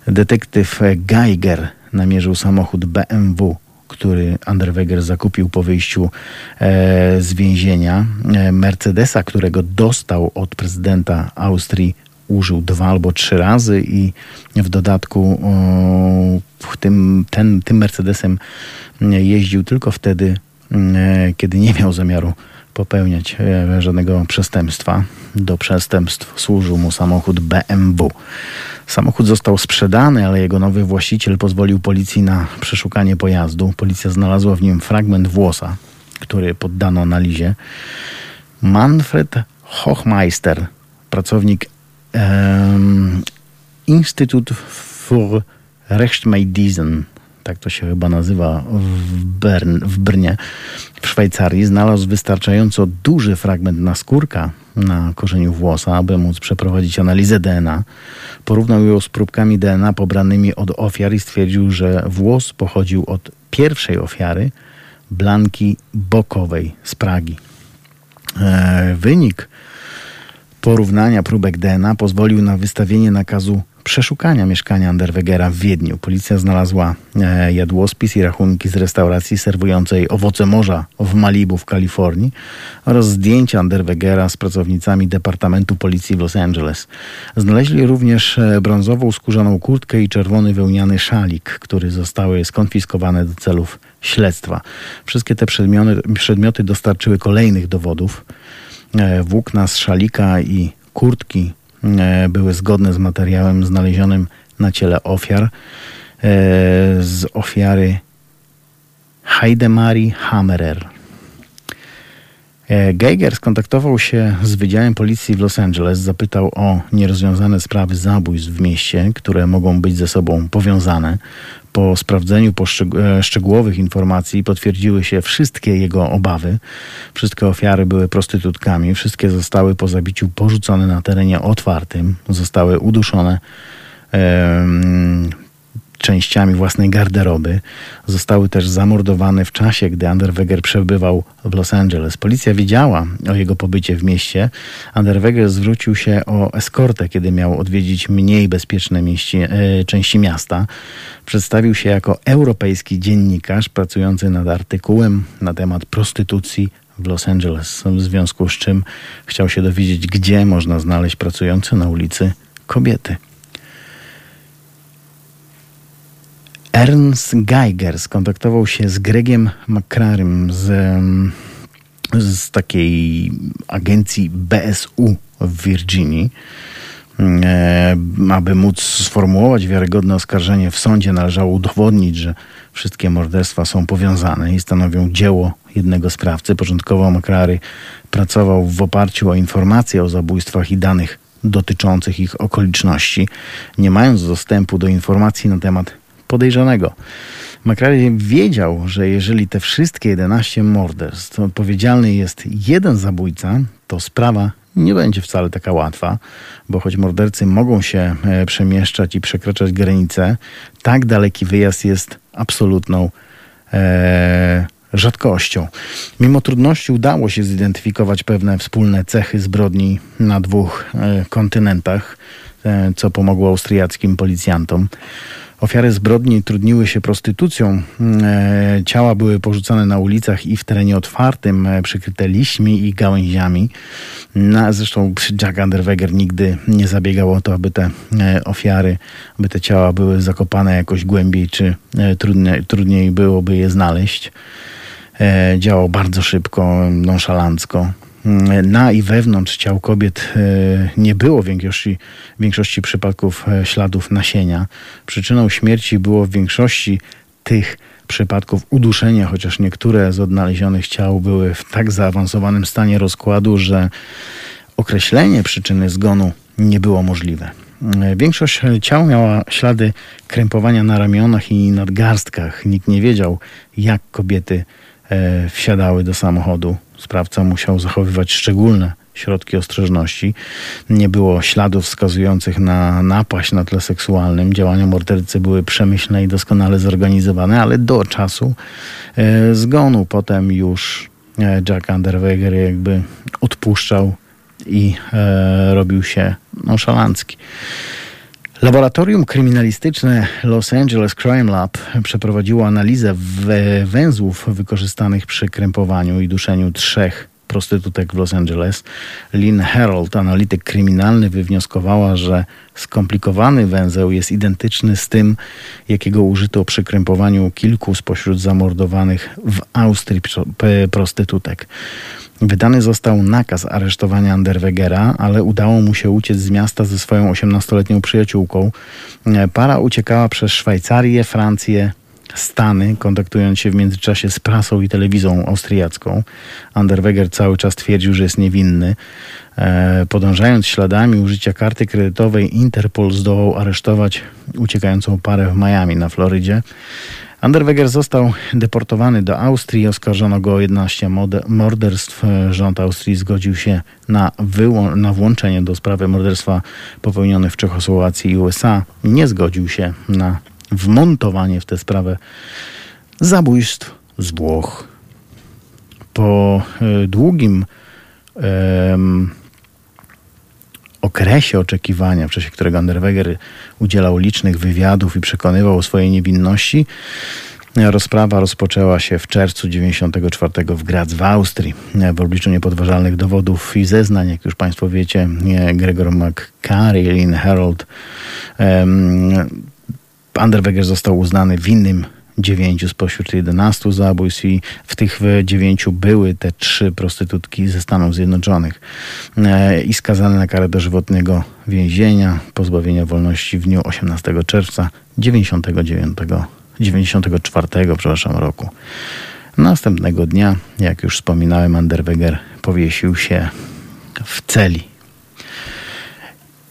Detektyw Geiger namierzył samochód BMW, który Unterweger zakupił po wyjściu z więzienia. Mercedesa, którego dostał od prezydenta Austrii, użył 2 albo 3 razy i w dodatku tym Mercedesem jeździł tylko wtedy, kiedy nie miał zamiaru popełniać żadnego przestępstwa. Do przestępstw służył mu samochód BMW. Samochód został sprzedany, ale jego nowy właściciel pozwolił policji na przeszukanie pojazdu. Policja znalazła w nim fragment włosa, który poddano analizie. Manfred Hochmeister, pracownik Instytut für Rechtsmedizin, tak to się chyba nazywa, w Brnie, w Szwajcarii, znalazł wystarczająco duży fragment naskórka na korzeniu włosa, aby móc przeprowadzić analizę DNA. Porównał ją z próbkami DNA pobranymi od ofiar i stwierdził, że włos pochodził od pierwszej ofiary, Blanki Bokowej z Pragi. Wynik porównania próbek DNA pozwolił na wystawienie nakazu przeszukania mieszkania Unterwegera w Wiedniu. Policja znalazła jadłospis i rachunki z restauracji serwującej owoce morza w Malibu w Kalifornii oraz zdjęcia Unterwegera z pracownicami Departamentu Policji w Los Angeles. Znaleźli również brązową skórzaną kurtkę i czerwony wełniany szalik, który zostały skonfiskowane do celów śledztwa. Wszystkie te przedmioty dostarczyły kolejnych dowodów. Włókna z szalika i kurtki były zgodne z materiałem znalezionym na ciele ofiar. Z ofiary Heidemarie Hammerer. Geiger skontaktował się z Wydziałem Policji w Los Angeles, zapytał o nierozwiązane sprawy zabójstw w mieście, które mogą być ze sobą powiązane. Po sprawdzeniu szczegółowych informacji potwierdziły się wszystkie jego obawy. Wszystkie ofiary były prostytutkami, wszystkie zostały po zabiciu porzucone na terenie otwartym, zostały uduszone częściami własnej garderoby. Zostały też zamordowane w czasie, gdy Unterweger przebywał w Los Angeles. Policja wiedziała o jego pobycie w mieście. Unterweger zwrócił się o eskortę, kiedy miał odwiedzić mniej bezpieczne części miasta. Przedstawił się jako europejski dziennikarz pracujący nad artykułem na temat prostytucji w Los Angeles, w związku z czym chciał się dowiedzieć, gdzie można znaleźć pracujące na ulicy kobiety. Ernst Geiger skontaktował się z Gregiem McCrarym z takiej agencji BSU w Virginii. Aby móc sformułować wiarygodne oskarżenie w sądzie, należało udowodnić, że wszystkie morderstwa są powiązane i stanowią dzieło jednego sprawcy. Początkowo McCrary pracował w oparciu o informacje o zabójstwach i danych dotyczących ich okoliczności, nie mając dostępu do informacji na temat podejrzanego. McCrary wiedział, że jeżeli te wszystkie 11 morderstw odpowiedzialny jest jeden zabójca, to sprawa nie będzie wcale taka łatwa, bo choć mordercy mogą się przemieszczać i przekraczać granice, tak daleki wyjazd jest absolutną rzadkością. Mimo trudności udało się zidentyfikować pewne wspólne cechy zbrodni na dwóch kontynentach, co pomogło austriackim policjantom. Ofiary zbrodni trudniły się prostytucją. Ciała były porzucane na ulicach i w terenie otwartym, przykryte liśćmi i gałęziami. Zresztą Jack Unterweger nigdy nie zabiegał o to, aby te ofiary, aby te ciała były zakopane jakoś głębiej, czy trudniej byłoby je znaleźć. Działał bardzo szybko, nonszalancko. Na i wewnątrz ciał kobiet nie było w większości przypadków śladów nasienia. Przyczyną śmierci było w większości tych przypadków uduszenie, chociaż niektóre z odnalezionych ciał były w tak zaawansowanym stanie rozkładu, że określenie przyczyny zgonu nie było możliwe. Większość ciał miała ślady krępowania na ramionach i nadgarstkach. Nikt nie wiedział, jak kobiety wsiadały do samochodu. Sprawca musiał zachowywać szczególne środki ostrożności. Nie było śladów wskazujących na napaść na tle seksualnym. Działania mordercy były przemyślne i doskonale zorganizowane, ale do czasu zgonu. Potem już Jack Unterweger jakby odpuszczał i robił się nonszalancki. Laboratorium kryminalistyczne Los Angeles Crime Lab przeprowadziło analizę węzłów wykorzystanych przy krępowaniu i duszeniu 3 prostytutek w Los Angeles. Lynn Herold, analityk kryminalny, wywnioskowała, że skomplikowany węzeł jest identyczny z tym, jakiego użyto przy krępowaniu kilku spośród zamordowanych w Austrii prostytutek. Wydany został nakaz aresztowania Unterwegera, ale udało mu się uciec z miasta ze swoją 18-letnią przyjaciółką. Para uciekała przez Szwajcarię, Francję, Stany, kontaktując się w międzyczasie z prasą i telewizją austriacką. Unterweger cały czas twierdził, że jest niewinny. Podążając śladami użycia karty kredytowej, Interpol zdołał aresztować uciekającą parę w Miami na Florydzie. Unterweger został deportowany do Austrii, oskarżono go o 11 morderstw. Rząd Austrii zgodził się na włączenie do sprawy morderstwa popełnionych w Czechosłowacji i USA. Nie zgodził się na wmontowanie w tę sprawę zabójstw z Włoch. Po długim okresie oczekiwania, w czasie którego Unterweger udzielał licznych wywiadów i przekonywał o swojej niewinności, rozprawa rozpoczęła się w czerwcu 1994 w Graz w Austrii. W obliczu niepodważalnych dowodów i zeznań, jak już Państwo wiecie, Gregor McCary i Lynn Herold, Unterweger został uznany winnym 9 spośród 11 zabójstw i w tych 9 były te 3 prostytutki ze Stanów Zjednoczonych i skazane na karę dożywotniego więzienia, pozbawienia wolności w dniu 18 czerwca 1994 roku. Następnego dnia, jak już wspominałem, Unterweger powiesił się w celi.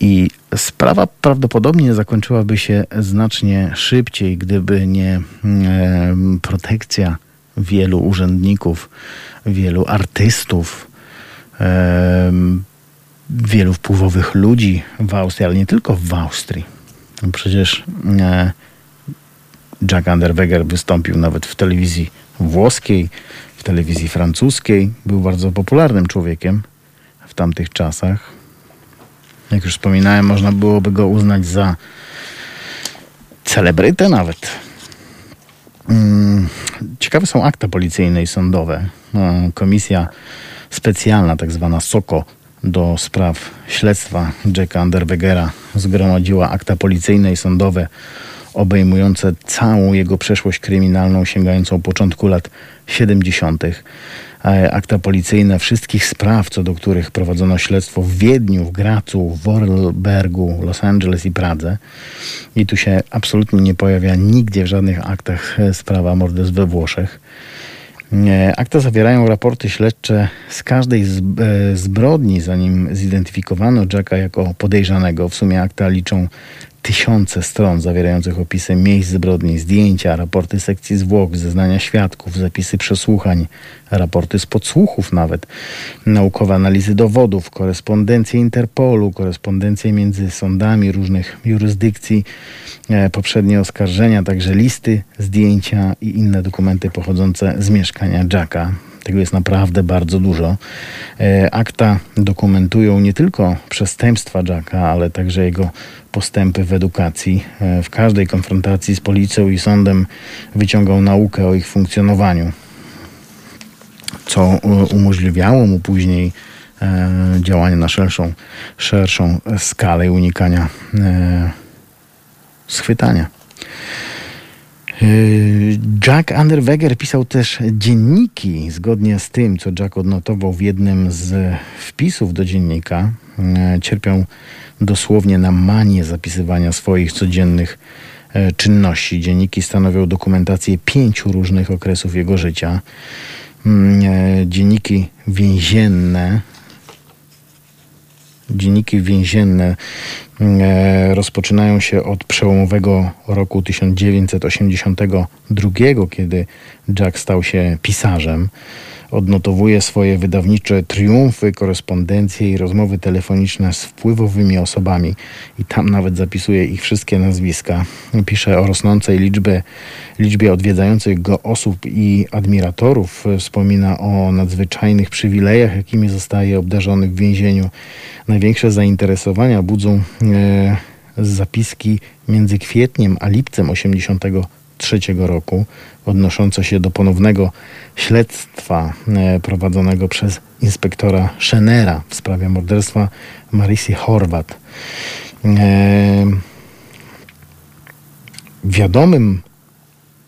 I sprawa prawdopodobnie zakończyłaby się znacznie szybciej, gdyby nie protekcja wielu urzędników, wielu artystów, wielu wpływowych ludzi w Austrii, ale nie tylko w Austrii. Przecież Jack Unterweger wystąpił nawet w telewizji włoskiej, w telewizji francuskiej. Był bardzo popularnym człowiekiem w tamtych czasach. Jak już wspominałem, można byłoby go uznać za celebrytę nawet. Ciekawe są akta policyjne i sądowe. Komisja specjalna, tak zwana SOKO, do spraw śledztwa Jacka Unterwegera zgromadziła akta policyjne i sądowe obejmujące całą jego przeszłość kryminalną sięgającą początku lat 70. Akta policyjne wszystkich spraw, co do których prowadzono śledztwo w Wiedniu, w Gracu, w Vorarlbergu, Los Angeles i Pradze. I tu się absolutnie nie pojawia nigdzie w żadnych aktach sprawa morderstw we Włoszech. Akta zawierają raporty śledcze z każdej zbrodni, zanim zidentyfikowano Jacka jako podejrzanego. W sumie akta liczą tysiące stron zawierających opisy miejsc zbrodni, zdjęcia, raporty sekcji zwłok, zeznania świadków, zapisy przesłuchań, raporty z podsłuchów nawet, naukowe analizy dowodów, korespondencje Interpolu, korespondencje między sądami różnych jurysdykcji, poprzednie oskarżenia, także listy, zdjęcia i inne dokumenty pochodzące z mieszkania Jacka. Tego jest naprawdę bardzo dużo. Akta dokumentują nie tylko przestępstwa Jacka, ale także jego postępy w edukacji. W każdej konfrontacji z policją i sądem wyciągał naukę o ich funkcjonowaniu, co umożliwiało mu później działanie na szerszą skalę i unikania schwytania. Jack Unterweger pisał też dzienniki. Zgodnie z tym, co Jack odnotował w jednym z wpisów do dziennika, cierpiał dosłownie na manię zapisywania swoich codziennych czynności. Dzienniki stanowią dokumentację 5 różnych okresów jego życia. Dzienniki więzienne rozpoczynają się od przełomowego roku 1982, kiedy Jack stał się pisarzem. Odnotowuje swoje wydawnicze triumfy, korespondencje i rozmowy telefoniczne z wpływowymi osobami i tam nawet zapisuje ich wszystkie nazwiska. Pisze o rosnącej liczbie odwiedzających go osób i admiratorów. Wspomina o nadzwyczajnych przywilejach, jakimi zostaje obdarzony w więzieniu. Największe zainteresowania budzą zapiski między kwietniem a lipcem 1983 roku, odnoszące się do ponownego śledztwa prowadzonego przez inspektora Schenera w sprawie morderstwa Marisy Horvat. Wiadomym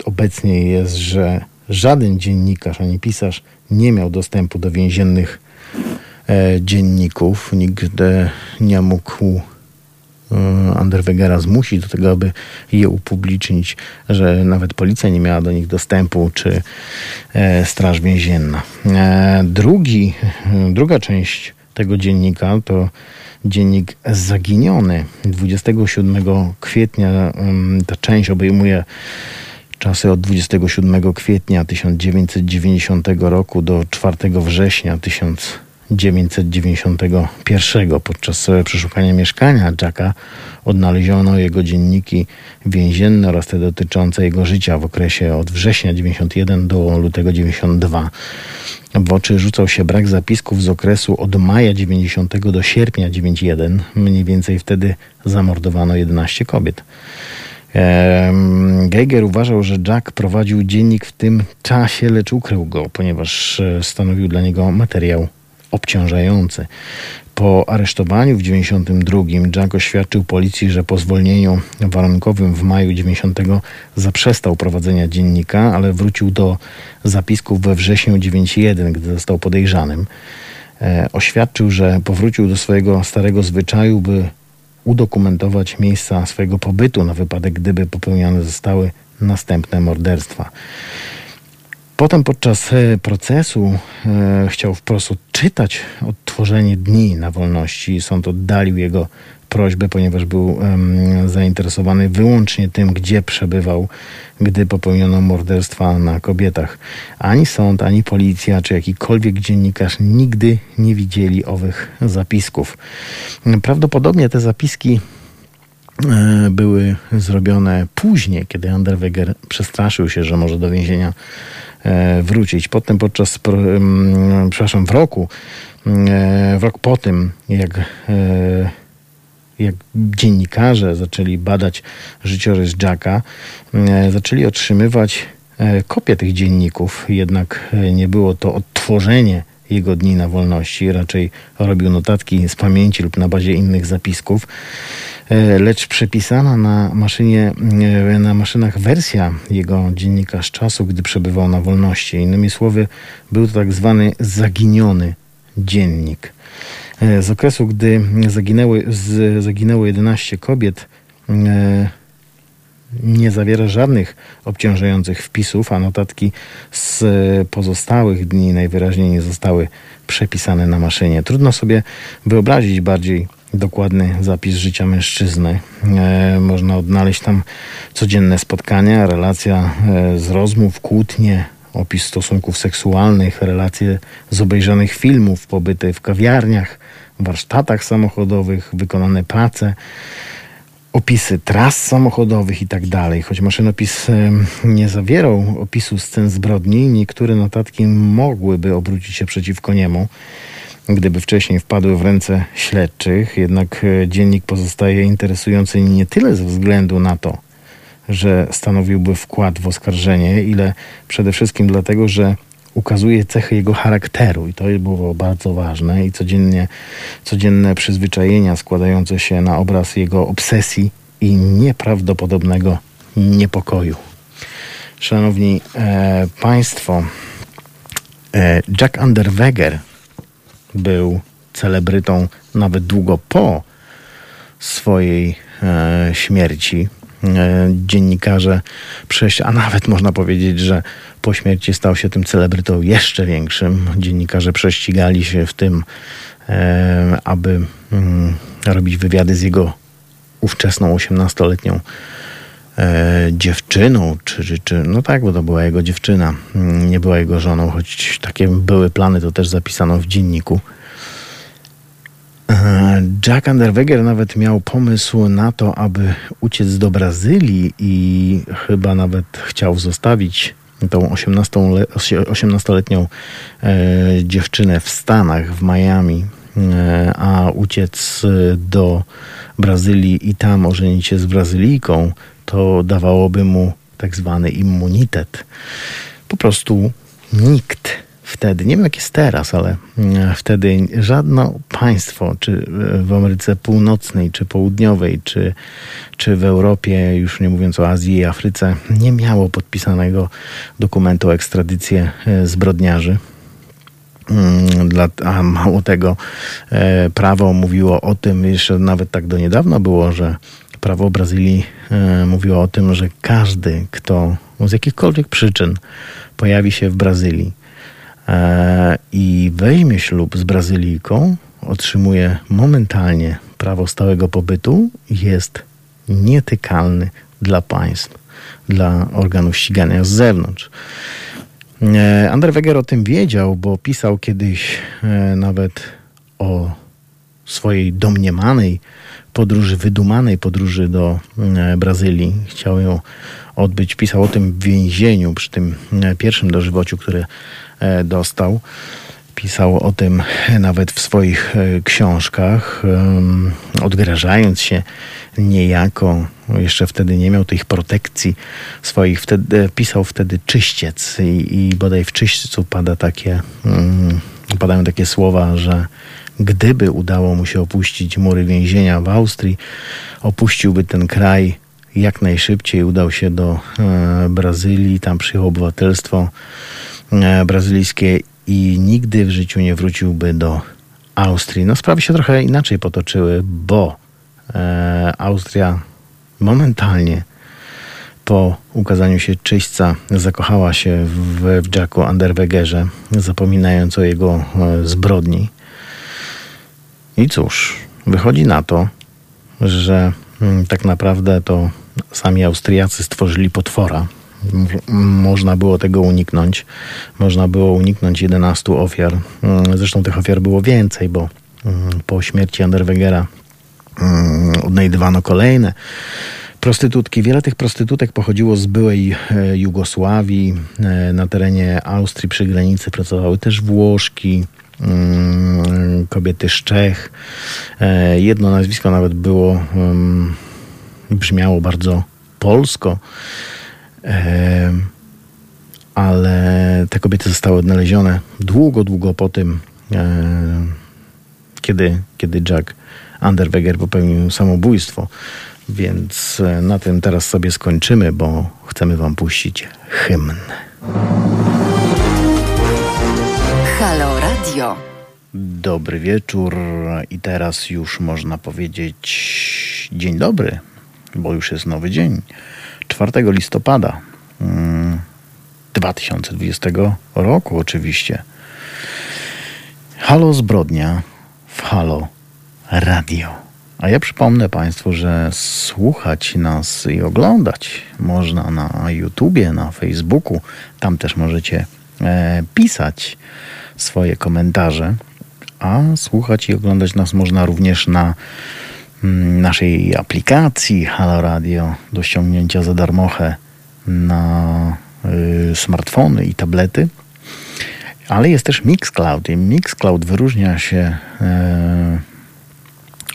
obecnie jest, że żaden dziennikarz ani pisarz nie miał dostępu do więziennych dzienników. Nikt nie mógł Unterwegera zmusić do tego, aby je upublicznić, że nawet policja nie miała do nich dostępu, czy Straż Więzienna. Druga część tego dziennika to dziennik Zaginiony. 27 kwietnia ta część obejmuje czasy od 27 kwietnia 1990 roku do 4 września 1990 1991. Podczas przeszukania mieszkania Jacka odnaleziono jego dzienniki więzienne oraz te dotyczące jego życia w okresie od września 1991 do lutego 1992. W oczy rzucał się brak zapisków z okresu od maja 1990 do sierpnia 1991. Mniej więcej wtedy zamordowano 11 kobiet. Geiger uważał, że Jack prowadził dziennik w tym czasie, lecz ukrył go, ponieważ stanowił dla niego materiał obciążający. Po aresztowaniu w 1992 Jack oświadczył policji, że po zwolnieniu warunkowym w maju 1990 zaprzestał prowadzenia dziennika, ale wrócił do zapisków we wrześniu 1991, gdy został podejrzanym. Oświadczył, że powrócił do swojego starego zwyczaju, by udokumentować miejsca swojego pobytu na wypadek, gdyby popełnione zostały następne morderstwa. Potem podczas procesu chciał wprost odczytać odtworzenie dni na wolności. Sąd oddalił jego prośbę, ponieważ był zainteresowany wyłącznie tym, gdzie przebywał, gdy popełniono morderstwa na kobietach. Ani sąd, ani policja, czy jakikolwiek dziennikarz nigdy nie widzieli owych zapisków. Prawdopodobnie te zapiski były zrobione później, kiedy Unterweger przestraszył się, że może do więzienia wrócić. Potem podczas, przepraszam, w rok po tym, jak dziennikarze zaczęli badać życiorys Jacka, zaczęli otrzymywać kopie tych dzienników, jednak nie było to odtworzenie jego dni na wolności, raczej robił notatki z pamięci lub na bazie innych zapisków, lecz przepisana na maszynach wersja jego dziennika z czasu, gdy przebywał na wolności. Innymi słowy, był to tak zwany zaginiony dziennik. Z okresu, gdy zaginęło 11 kobiet, nie zawiera żadnych obciążających wpisów, a notatki z pozostałych dni najwyraźniej nie zostały przepisane na maszynie. Trudno sobie wyobrazić bardziej dokładny zapis życia mężczyzny. Można odnaleźć tam codzienne spotkania, relacja z rozmów, kłótnie, opis stosunków seksualnych, relacje z obejrzanych filmów, pobyty w kawiarniach, warsztatach samochodowych, wykonane prace, opisy tras samochodowych i tak dalej. Choć maszynopis nie zawierał opisu scen zbrodni, niektóre notatki mogłyby obrócić się przeciwko niemu, gdyby wcześniej wpadły w ręce śledczych. Jednak dziennik pozostaje interesujący nie tyle ze względu na to, że stanowiłby wkład w oskarżenie, ile przede wszystkim dlatego, że ukazuje cechy jego charakteru i to było bardzo ważne, i codzienne przyzwyczajenia składające się na obraz jego obsesji i nieprawdopodobnego niepokoju. Szanowni Państwo, Jack Unterweger był celebrytą nawet długo po swojej śmierci. Dziennikarze a nawet można powiedzieć, że po śmierci stał się tym celebrytą jeszcze większym. Dziennikarze prześcigali się w tym, aby robić wywiady z jego ówczesną 18-letnią dziewczyną, no tak, bo to była jego dziewczyna, nie była jego żoną, choć takie były plany, to też zapisano w dzienniku. Jack Unterweger nawet miał pomysł na to, aby uciec do Brazylii i chyba nawet chciał zostawić tą 18-letnią dziewczynę w Stanach, w Miami, a uciec do Brazylii i tam ożenić się z Brazylijką, to dawałoby mu tak zwany immunitet. Po prostu nikt wtedy, nie wiem jak jest teraz, ale wtedy żadne państwo, czy w Ameryce Północnej, czy Południowej, czy w Europie, już nie mówiąc o Azji i Afryce, nie miało podpisanego dokumentu o ekstradycję zbrodniarzy. A mało tego, prawo mówiło o tym, jeszcze nawet tak do niedawna było, że prawo Brazylii mówiło o tym, że każdy, kto z jakichkolwiek przyczyn pojawi się w Brazylii i weźmie ślub z Brazylijką, otrzymuje momentalnie prawo stałego pobytu, jest nietykalny dla państw, dla organów ścigania z zewnątrz. Unterweger o tym wiedział, bo pisał kiedyś nawet o swojej domniemanej podróży, wydumanej podróży do Brazylii. Chciał ją odbyć. Pisał o tym w więzieniu przy tym pierwszym dożywociu, które dostał. Pisał o tym nawet w swoich książkach, odgrażając się niejako. Jeszcze wtedy nie miał tych protekcji swoich. Pisał wtedy Czyściec i bodaj w Czyśćcu padają takie słowa, że gdyby udało mu się opuścić mury więzienia w Austrii, opuściłby ten kraj jak najszybciej. Udał się do Brazylii, tam przyjął obywatelstwo brazylijskie i nigdy w życiu nie wróciłby do Austrii. No, sprawy się trochę inaczej potoczyły, bo Austria momentalnie po ukazaniu się Czyśćca zakochała się w Jacku Unterwegerze, zapominając o jego zbrodni. I cóż, wychodzi na to, że tak naprawdę to sami Austriacy stworzyli potwora. Można było tego uniknąć. Można było uniknąć 11 ofiar. Zresztą tych ofiar było więcej, bo po śmierci Unterwegera odnajdywano kolejne prostytutki. Wiele tych prostytutek pochodziło z byłej Jugosławii. Na terenie Austrii przy granicy pracowały też Włoszki, kobiety z Czech. Jedno nazwisko nawet brzmiało bardzo polsko, ale te kobiety zostały odnalezione długo, długo po tym, kiedy Jack Unterweger popełnił samobójstwo. Więc na tym teraz sobie skończymy, bo chcemy wam puścić hymn. Halo Radio. Dobry wieczór i teraz już można powiedzieć dzień dobry, bo już jest nowy dzień. 4 listopada 2020 roku oczywiście. Halo Zbrodnia w Halo Radio. A ja przypomnę Państwu, że słuchać nas i oglądać można na YouTubie, na Facebooku. Tam też możecie pisać swoje komentarze, a słuchać i oglądać nas można również na naszej aplikacji Halo Radio do ściągnięcia za darmochę na smartfony i tablety, ale jest też Mixcloud i Mixcloud wyróżnia się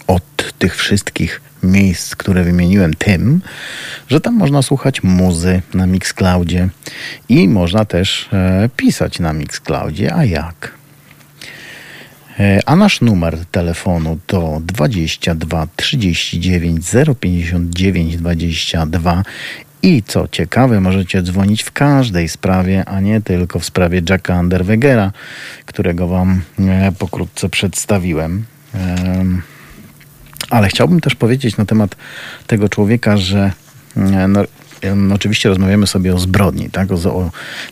od tych wszystkich miejsc, które wymieniłem tym, że tam można słuchać muzy na Mixcloudzie i można też pisać na Mixcloudzie, a jak? A nasz numer telefonu to 22 39 059 22 i co ciekawe, możecie dzwonić w każdej sprawie, a nie tylko w sprawie Jacka Unterwegera, którego wam pokrótce przedstawiłem. Ale chciałbym też powiedzieć na temat tego człowieka, że oczywiście rozmawiamy sobie o zbrodni, tak?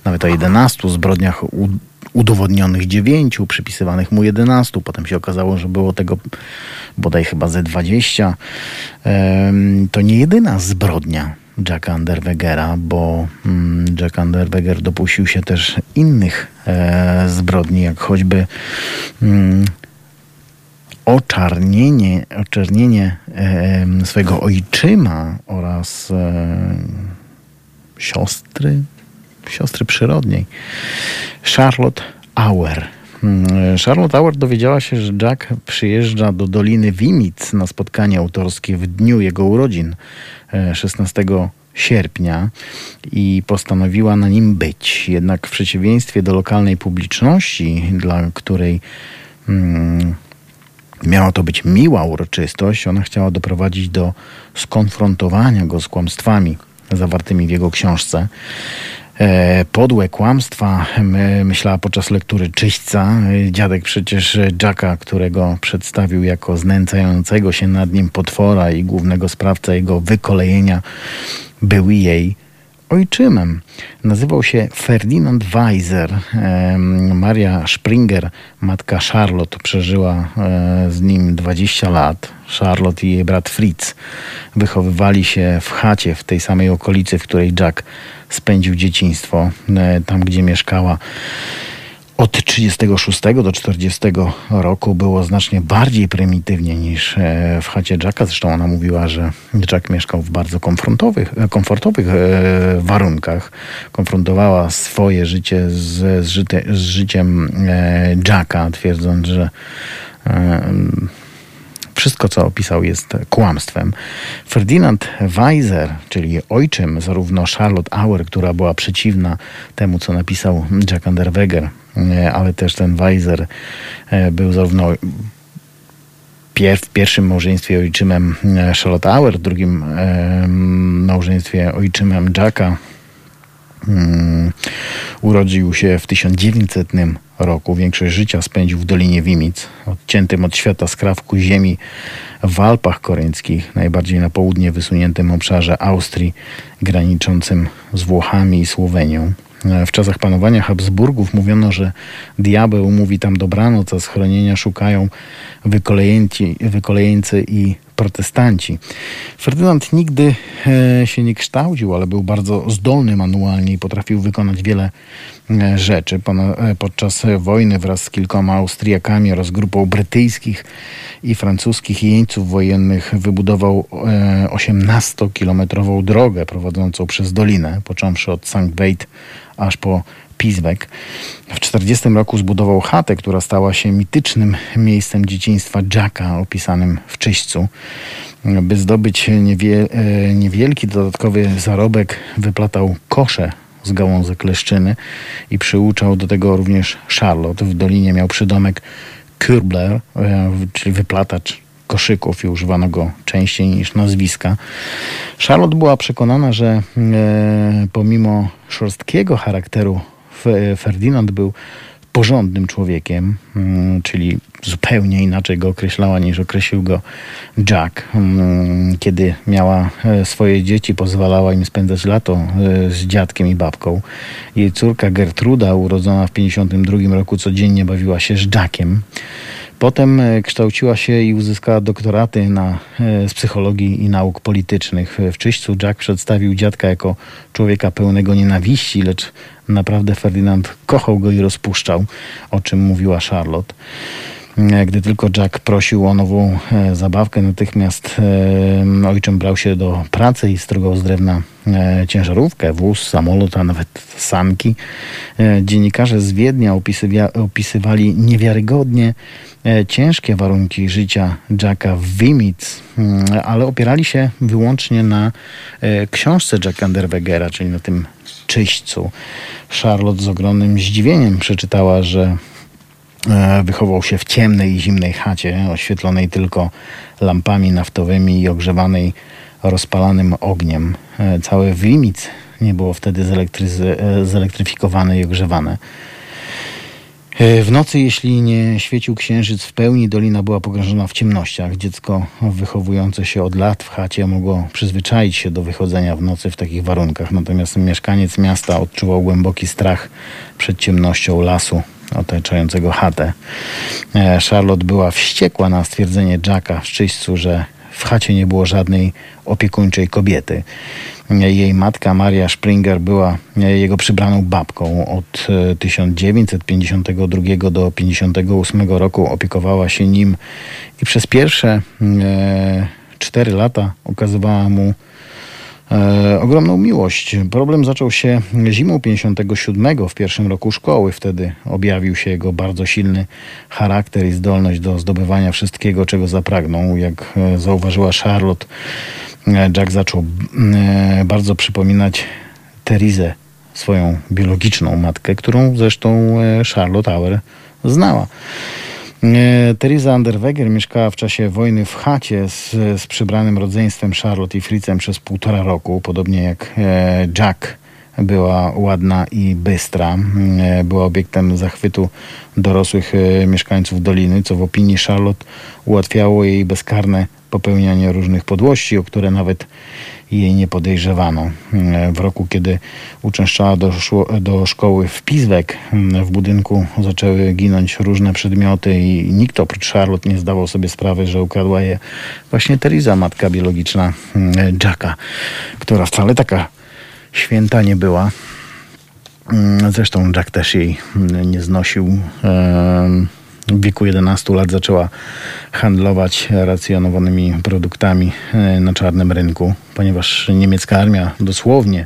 Nawet o 11 zbrodniach udowodnionych 9, przypisywanych mu 11. Potem się okazało, że było tego bodaj chyba ze 20. To nie jedyna zbrodnia Jacka Unterwegera, bo Jack Unterweger dopuścił się też innych zbrodni, jak choćby oczernienie swojego ojczyma oraz siostry przyrodniej, Charlotte Auer. Charlotte Auer dowiedziała się, że Jack przyjeżdża do Doliny Wimic na spotkanie autorskie w dniu jego urodzin 16 sierpnia i postanowiła na nim być. Jednak w przeciwieństwie do lokalnej publiczności, dla której miała to być miła uroczystość, ona chciała doprowadzić do skonfrontowania go z kłamstwami zawartymi w jego książce. Podłe kłamstwa, myślała podczas lektury Czyśćca. Dziadek przecież Jacka, którego przedstawił jako znęcającego się nad nim potwora i głównego sprawcę jego wykolejenia, był jej ojczymem. Nazywał się Ferdinand Weiser. Maria Springer, matka Charlotte, przeżyła z nim 20 lat. Charlotte i jej brat Fritz wychowywali się w chacie w tej samej okolicy, w której Jack spędził dzieciństwo, tam gdzie mieszkała. Od 1936 do 1940 roku było znacznie bardziej prymitywnie niż w chacie Jacka. Zresztą ona mówiła, że Jack mieszkał w bardzo komfortowych warunkach. Konfrontowała swoje życie z życiem Jacka, twierdząc, że wszystko, co opisał, jest kłamstwem. Ferdinand Weiser, czyli ojczym zarówno Charlotte Auer, która była przeciwna temu, co napisał Jack Unterweger, ale też ten Weiser był zarówno w pierwszym małżeństwie ojczymem Charlotte Auer, w drugim małżeństwie ojczymem Jacka. Urodził się w 1900 roku. Większość życia spędził w Dolinie Wimic, odciętym od świata skrawku ziemi w Alpach Koryńskich, najbardziej na południe wysuniętym obszarze Austrii, graniczącym z Włochami i Słowenią. W czasach panowania Habsburgów mówiono, że diabeł mówi tam dobranoc, a schronienia szukają wykolejeńcy i protestanci. Ferdynand nigdy się nie kształcił, ale był bardzo zdolny manualnie i potrafił wykonać wiele rzeczy. Podczas wojny wraz z kilkoma Austriakami oraz grupą brytyjskich i francuskich jeńców wojennych wybudował 18-kilometrową drogę prowadzącą przez dolinę, począwszy od Sankt Veit aż po Pizbek. W 1940 roku zbudował chatę, która stała się mitycznym miejscem dzieciństwa Jacka, opisanym w Czyśćcu. By zdobyć niewielki dodatkowy zarobek, wyplatał kosze z gałązek leszczyny i przyuczał do tego również Charlotte. W dolinie miał przydomek Kürbler, czyli wyplatacz koszyków, i używano go częściej niż nazwiska. Charlotte była przekonana, że pomimo szorstkiego charakteru Ferdinand był porządnym człowiekiem, czyli zupełnie inaczej go określała, niż określił go Jack. Kiedy miała swoje dzieci, pozwalała im spędzać lato z dziadkiem i babką. Jej córka Gertruda, urodzona w 1952 roku, codziennie bawiła się z Jackiem. Potem kształciła się i uzyskała doktoraty z psychologii i nauk politycznych. W Czyśćcu Jack przedstawił dziadka jako człowieka pełnego nienawiści, lecz naprawdę Ferdinand kochał go i rozpuszczał, o czym mówiła Charlotte. Gdy tylko Jack prosił o nową zabawkę, natychmiast ojczym brał się do pracy i strugał z drewna ciężarówkę, wóz, samolot, a nawet sanki. Dziennikarze z Wiednia opisywali niewiarygodnie ciężkie warunki życia Jacka w Wimic, ale opierali się wyłącznie na książce Jacka Unterwegera, czyli na tym Czyśćcu. Charlotte z ogromnym zdziwieniem przeczytała, że wychował się w ciemnej i zimnej chacie, oświetlonej tylko lampami naftowymi i ogrzewanej rozpalanym ogniem. Całe Wimic nie było wtedy zelektryfikowane i ogrzewane. W nocy, jeśli nie świecił księżyc w pełni, dolina była pogrążona w ciemnościach. Dziecko wychowujące się od lat w chacie mogło przyzwyczaić się do wychodzenia w nocy w takich warunkach. Natomiast mieszkaniec miasta odczuwał głęboki strach przed ciemnością lasu otaczającego chatę. Charlotte była wściekła na stwierdzenie Jacka w Czyśćcu, że w chacie nie było żadnej opiekuńczej kobiety. Jej matka Maria Springer była jego przybraną babką. Od 1952 do 1958 roku opiekowała się nim i przez pierwsze 4 lata okazywała mu ogromną miłość. Problem zaczął się zimą 1957, w pierwszym roku szkoły. Wtedy objawił się jego bardzo silny charakter i zdolność do zdobywania wszystkiego, czego zapragnął. Jak zauważyła Charlotte, Jack zaczął bardzo przypominać Theresę, swoją biologiczną matkę, którą zresztą Charlotte Auer znała. Therese Unterweger mieszkała w czasie wojny w chacie z przybranym rodzeństwem Charlotte i Fritzem przez 1,5 roku. Podobnie jak Jack, była ładna i bystra. Była obiektem zachwytu dorosłych mieszkańców doliny, co w opinii Charlotte ułatwiało jej bezkarne popełnianie różnych podłości, o które nawet i jej nie podejrzewano. W roku, kiedy uczęszczała do szkoły w Pizwek, w budynku zaczęły ginąć różne przedmioty i nikt oprócz Charlotte nie zdawał sobie sprawy, że ukradła je właśnie Theresa, matka biologiczna Jacka, która wcale taka święta nie była. Zresztą Jack też jej nie znosił. W wieku 11 lat zaczęła handlować racjonowanymi produktami na czarnym rynku, ponieważ niemiecka armia dosłownie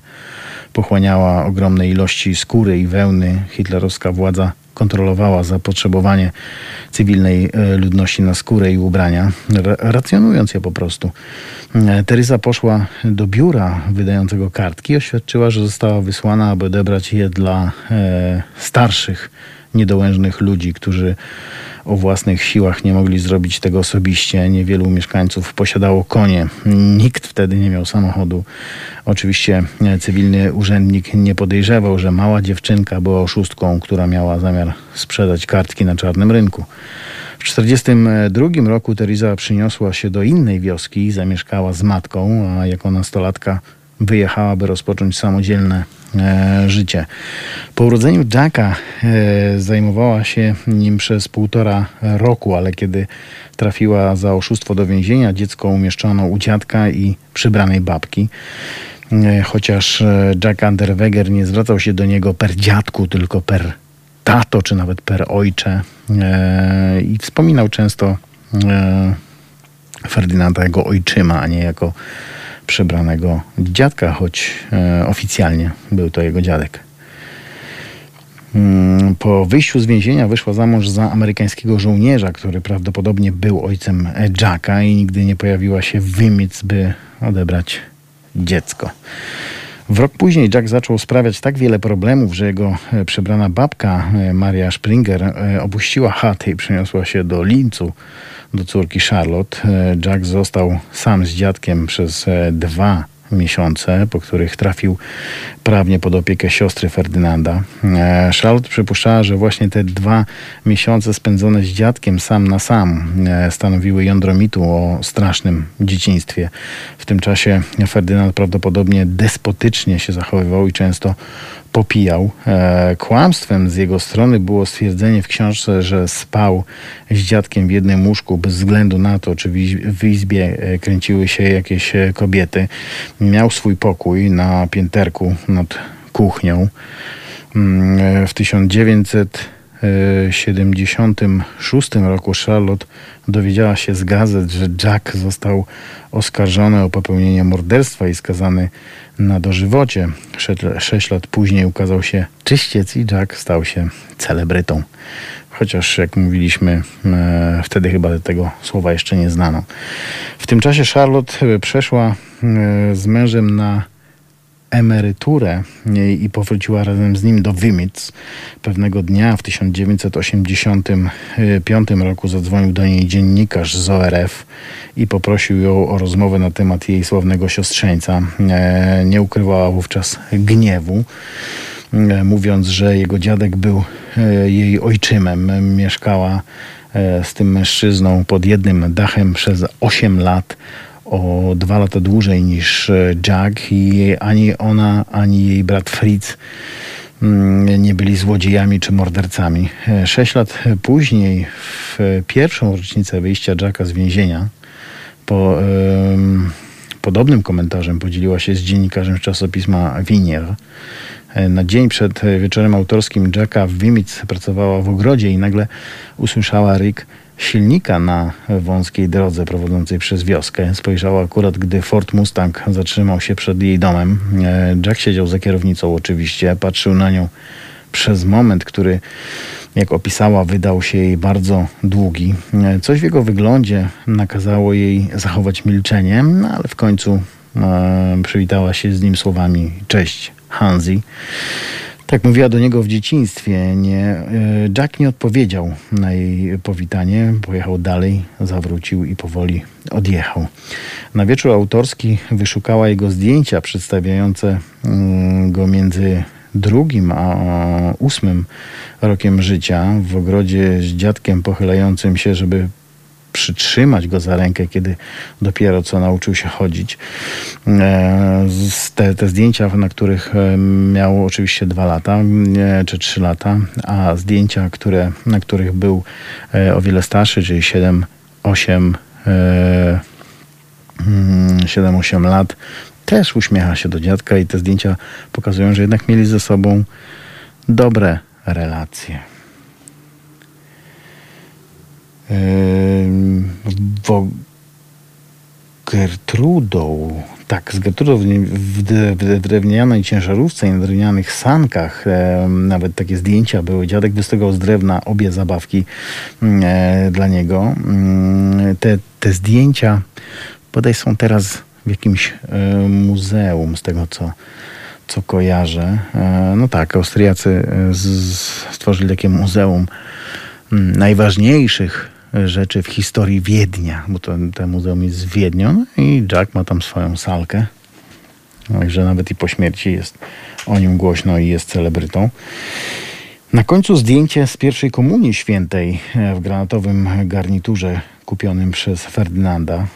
pochłaniała ogromne ilości skóry i wełny. Hitlerowska władza kontrolowała zapotrzebowanie cywilnej ludności na skórę i ubrania, racjonując je po prostu. Theresa poszła do biura wydającego kartki i oświadczyła, że została wysłana, aby odebrać je dla starszych, niedołężnych ludzi, którzy o własnych siłach nie mogli zrobić tego osobiście. Niewielu mieszkańców posiadało konie. Nikt wtedy nie miał samochodu. Oczywiście cywilny urzędnik nie podejrzewał, że mała dziewczynka była oszustką, która miała zamiar sprzedać kartki na czarnym rynku. W 1942 roku Theresa przyniosła się do innej wioski i zamieszkała z matką, a jako nastolatka wyjechała, by rozpocząć samodzielne życie. Po urodzeniu Jacka zajmowała się nim przez 1,5 roku, ale kiedy trafiła za oszustwo do więzienia, dziecko umieszczono u dziadka i przybranej babki. Chociaż Jack Unterweger nie zwracał się do niego per dziadku, tylko per tato, czy nawet per ojcze. I wspominał często Ferdynanda jako ojczyma, a nie jako przybranego dziadka, choć oficjalnie był to jego dziadek. Po wyjściu z więzienia wyszła za mąż za amerykańskiego żołnierza, który prawdopodobnie był ojcem Jacka i nigdy nie pojawiła się w Niemiec, by odebrać dziecko. W rok później Jack zaczął sprawiać tak wiele problemów, że jego przybrana babka Maria Springer opuściła chatę i przeniosła się do Lincu, do córki Charlotte. Jack został sam z dziadkiem przez 2 miesiące, po których trafił prawnie pod opiekę siostry Ferdynanda. Charlotte przypuszczała, że właśnie te 2 miesiące spędzone z dziadkiem sam na sam stanowiły jądro mitu o strasznym dzieciństwie. W tym czasie Ferdynand prawdopodobnie despotycznie się zachowywał i często popijał. Kłamstwem z jego strony było stwierdzenie w książce, że spał z dziadkiem w jednym łóżku, bez względu na to, czy w izbie kręciły się jakieś kobiety. Miał swój pokój na pięterku nad kuchnią. W 1976 roku Charlotte dowiedziała się z gazet, że Jack został oskarżony o popełnienie morderstwa i skazany na dożywocie. 6 lat później ukazał się Czyściec i Jack stał się celebrytą. Chociaż, jak mówiliśmy, wtedy chyba tego słowa jeszcze nie znano. W tym czasie Charlotte przeszła z mężem na emeryturę i powróciła razem z nim do Niemiec. Pewnego dnia w 1985 roku zadzwonił do niej dziennikarz z ORF i poprosił ją o rozmowę na temat jej sławnego siostrzeńca. Nie ukrywała wówczas gniewu, mówiąc, że jego dziadek był jej ojczymem. Mieszkała z tym mężczyzną pod jednym dachem przez 8 lat. O 2 lata dłużej niż Jack i ani ona, ani jej brat Fritz nie byli złodziejami czy mordercami. 6 lat później, w pierwszą rocznicę wyjścia Jacka z więzienia, podobnym komentarzem podzieliła się z dziennikarzem z czasopisma Winier. Na dzień przed wieczorem autorskim Jacka w Niemiec pracowała w ogrodzie i nagle usłyszała ryk silnika na wąskiej drodze prowadzącej przez wioskę. Spojrzała akurat, gdy Ford Mustang zatrzymał się przed jej domem. Jack siedział za kierownicą oczywiście, patrzył na nią przez moment, który, jak opisała, wydał się jej bardzo długi. Coś w jego wyglądzie nakazało jej zachować milczenie, ale w końcu przywitała się z nim słowami: „Cześć, Hansi”. Tak mówiła do niego w dzieciństwie. Jack nie odpowiedział na jej powitanie. Pojechał dalej, zawrócił i powoli odjechał. Na wieczór autorski wyszukała jego zdjęcia przedstawiające go między 2. a 8. rokiem życia w ogrodzie z dziadkiem pochylającym się, żeby przytrzymać go za rękę, kiedy dopiero co nauczył się chodzić. Te zdjęcia, na których miał oczywiście 2 lata czy 3 lata, a zdjęcia, na których był o wiele starszy, czyli 7-8 lat, też uśmiecha się do dziadka i te zdjęcia pokazują, że jednak mieli ze sobą dobre relacje. Z Gertrudą w drewnianej ciężarówce i na drewnianych sankach nawet takie zdjęcia były. Dziadek wystawiał z drewna obie zabawki dla niego. Te zdjęcia bodaj są teraz w jakimś muzeum, z tego co kojarzę. No tak, Austriacy stworzyli takie muzeum najważniejszych rzeczy w historii Wiednia, bo to muzeum jest z Wiednia, no i Jack ma tam swoją salkę. Także nawet i po śmierci jest o nim głośno i jest celebrytą. Na końcu zdjęcie z pierwszej komunii świętej w granatowym garniturze kupionym przez Ferdynanda.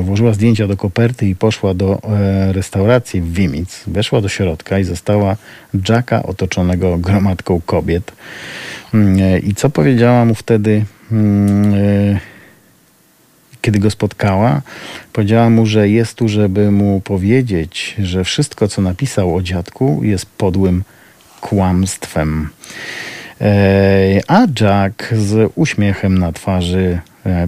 Włożyła zdjęcia do koperty i poszła do restauracji w Wimic. Weszła do środka i została Jacka otoczonego gromadką kobiet. I co powiedziała mu wtedy, kiedy go spotkała? Powiedziała mu, że jest tu, żeby mu powiedzieć, że wszystko, co napisał o dziadku, jest podłym kłamstwem. A Jack z uśmiechem na twarzy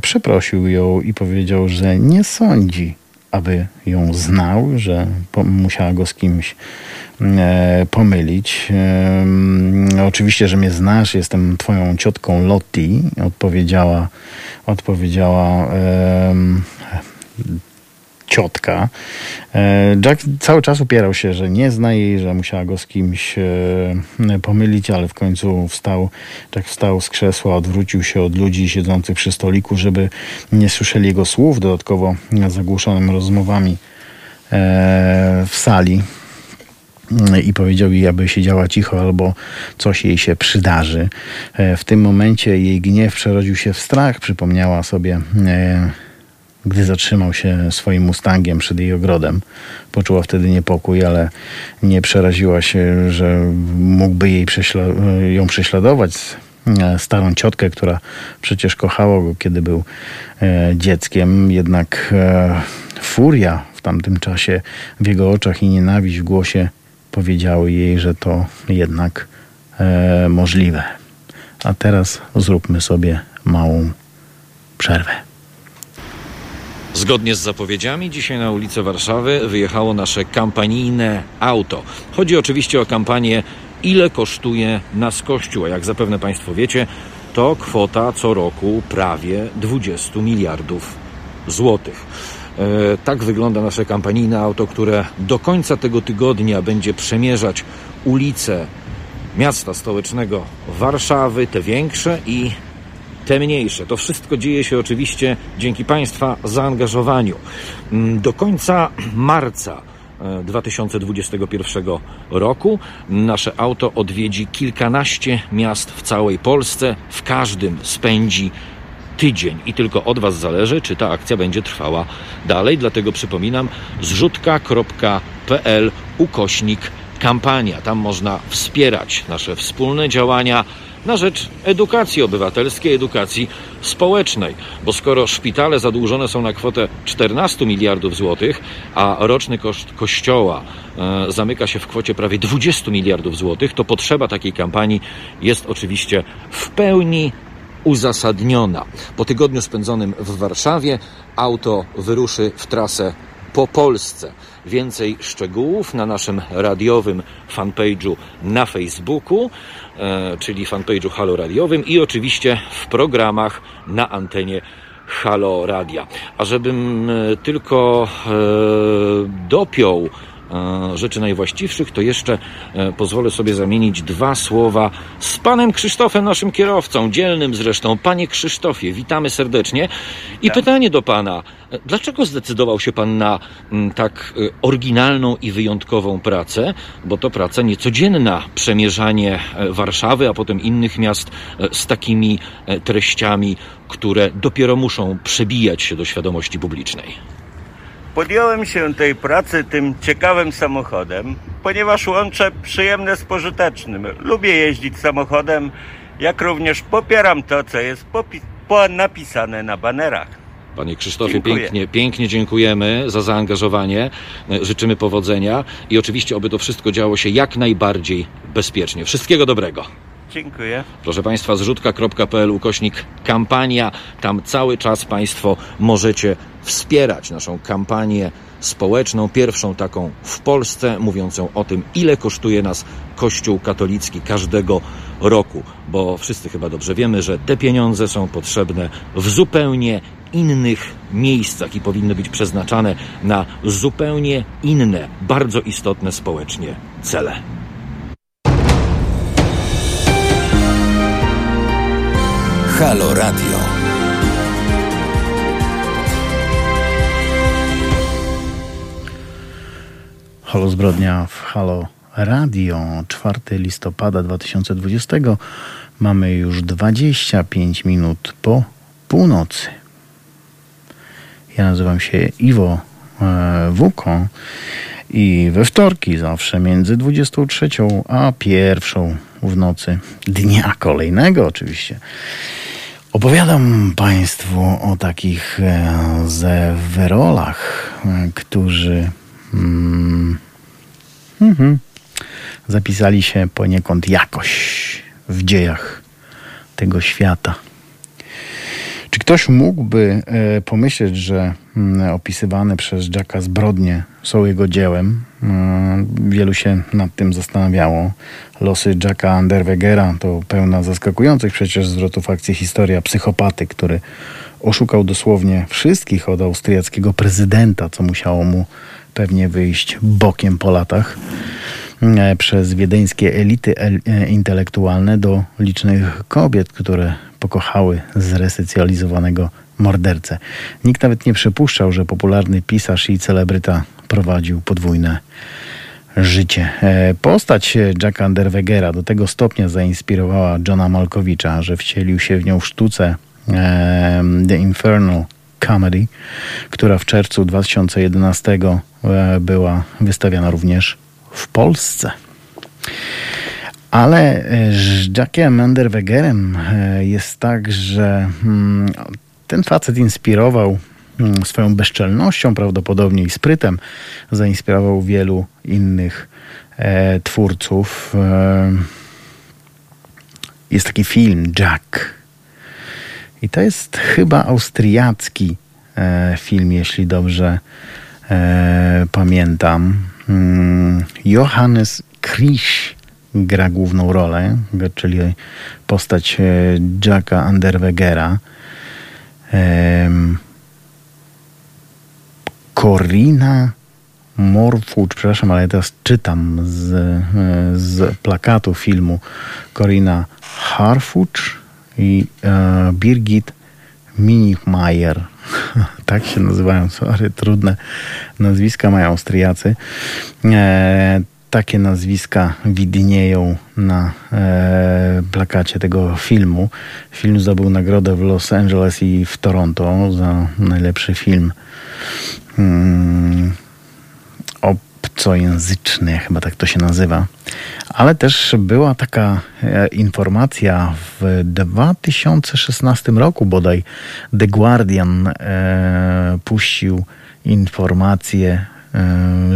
przeprosił ją i powiedział, że nie sądzi, aby ją znał, że musiała go z kimś pomylić. Oczywiście, że mnie znasz, jestem twoją ciotką Lottie, odpowiedziała ciotka. Jack cały czas upierał się, że nie zna jej, że musiała go z kimś pomylić, ale w końcu Jack wstał z krzesła, odwrócił się od ludzi siedzących przy stoliku, żeby nie słyszeli jego słów, dodatkowo zagłuszonym rozmowami w sali, i powiedział jej, aby siedziała cicho albo coś jej się przydarzy. W tym momencie jej gniew przerodził się w strach, przypomniała sobie, gdy zatrzymał się swoim Mustangiem przed jej ogrodem. Poczuła wtedy niepokój, ale nie przeraziła się, że mógłby ją prześladować, starą ciotkę, która przecież kochała go, kiedy był dzieckiem. Jednak furia w tamtym czasie w jego oczach i nienawiść w głosie powiedziały jej, że to jednak możliwe. A teraz zróbmy sobie małą przerwę. Zgodnie z zapowiedziami dzisiaj na ulicę Warszawy wyjechało nasze kampanijne auto. Chodzi oczywiście o kampanię Ile kosztuje nas Kościół? A jak zapewne Państwo wiecie, to kwota co roku prawie 20 miliardów złotych. Tak wygląda nasze kampanijne auto, które do końca tego tygodnia będzie przemierzać ulice miasta stołecznego Warszawy, te większe i te mniejsze. To wszystko dzieje się oczywiście dzięki Państwa zaangażowaniu. Do końca marca 2021 roku nasze auto odwiedzi kilkanaście miast w całej Polsce. W każdym spędzi tydzień i tylko od Was zależy, czy ta akcja będzie trwała dalej. Dlatego przypominam, zrzutka.pl/kampania. Tam można wspierać nasze wspólne działania na rzecz edukacji obywatelskiej, edukacji społecznej. Bo skoro szpitale zadłużone są na kwotę 14 miliardów złotych, a roczny koszt Kościoła zamyka się w kwocie prawie 20 miliardów złotych, to potrzeba takiej kampanii jest oczywiście w pełni uzasadniona. Po tygodniu spędzonym w Warszawie auto wyruszy w trasę po Polsce. Więcej szczegółów na naszym radiowym fanpage'u na Facebooku, czyli fanpage'u Halo Radiowym i oczywiście w programach na antenie Halo Radia. A żebym tylko dopiął rzeczy najwłaściwszych, to jeszcze pozwolę sobie zamienić dwa słowa z panem Krzysztofem, naszym kierowcą, dzielnym zresztą. Panie Krzysztofie, witamy serdecznie. I pytanie do pana. Dlaczego zdecydował się pan na tak oryginalną i wyjątkową pracę? Bo to praca niecodzienna. Przemierzanie Warszawy, a potem innych miast z takimi treściami, które dopiero muszą przebijać się do świadomości publicznej. Podjąłem się tej pracy tym ciekawym samochodem, ponieważ łączę przyjemne z pożytecznym. Lubię jeździć samochodem, jak również popieram to, co jest napisane na banerach. Panie Krzysztofie, dziękuję. Pięknie dziękujemy za zaangażowanie, życzymy powodzenia i oczywiście, aby to wszystko działo się jak najbardziej bezpiecznie. Wszystkiego dobrego. Dziękuję. Proszę Państwa, zrzutka.pl/kampania. Tam cały czas Państwo możecie wspierać naszą kampanię społeczną, pierwszą taką w Polsce, mówiącą o tym, ile kosztuje nas Kościół katolicki każdego roku. Bo wszyscy chyba dobrze wiemy, że te pieniądze są potrzebne w zupełnie innych miejscach i powinny być przeznaczane na zupełnie inne, bardzo istotne społecznie cele. Halo Radio. Halo Zbrodnia w Halo Radio. 4 listopada 2020. Mamy już 25 minut po północy. Ja nazywam się Iwo Wuko i we wtorki zawsze między 23 a 1 w nocy dnia kolejnego oczywiście opowiadam Państwu o takich zewerolach, którzy zapisali się poniekąd jakoś w dziejach tego świata. Czy ktoś mógłby pomyśleć, że opisywane przez Jacka zbrodnie są jego dziełem? Wielu się nad tym zastanawiało. Losy Jacka Unterwegera to pełna zaskakujących przecież zwrotów akcji historia psychopaty, który oszukał dosłownie wszystkich od austriackiego prezydenta, co musiało mu pewnie wyjść bokiem po latach, przez wiedeńskie elity intelektualne do licznych kobiet, które pokochały zresocjalizowanego mordercę. Nikt nawet nie przypuszczał, że popularny pisarz i celebryta prowadził podwójne życie. Postać Jacka Unterwegera do tego stopnia zainspirowała Johna Malkowicza, że wcielił się w nią w sztuce The Infernal Comedy, która w czerwcu 2011 była wystawiana również w Polsce. Ale z Jackiem Unterwegerem jest tak, że ten facet inspirował swoją bezczelnością, prawdopodobnie i sprytem, zainspirował wielu innych twórców. Jest taki film Jack. I to jest chyba austriacki film, jeśli dobrze pamiętam. Johannes Krisch gra główną rolę, czyli postać Jacka Unterwegera. Corina Morfucz, przepraszam, ale ja teraz czytam z plakatu filmu. Corina Harfucz i Birgit Minichmajer. Tak się nazywają, sorry, trudne nazwiska mają Austriacy. Takie nazwiska widnieją na plakacie tego filmu. Film zdobył nagrodę w Los Angeles i w Toronto za najlepszy film obcojęzyczny, chyba tak to się nazywa. Ale też była taka informacja w 2016 roku bodaj. The Guardian puścił informację,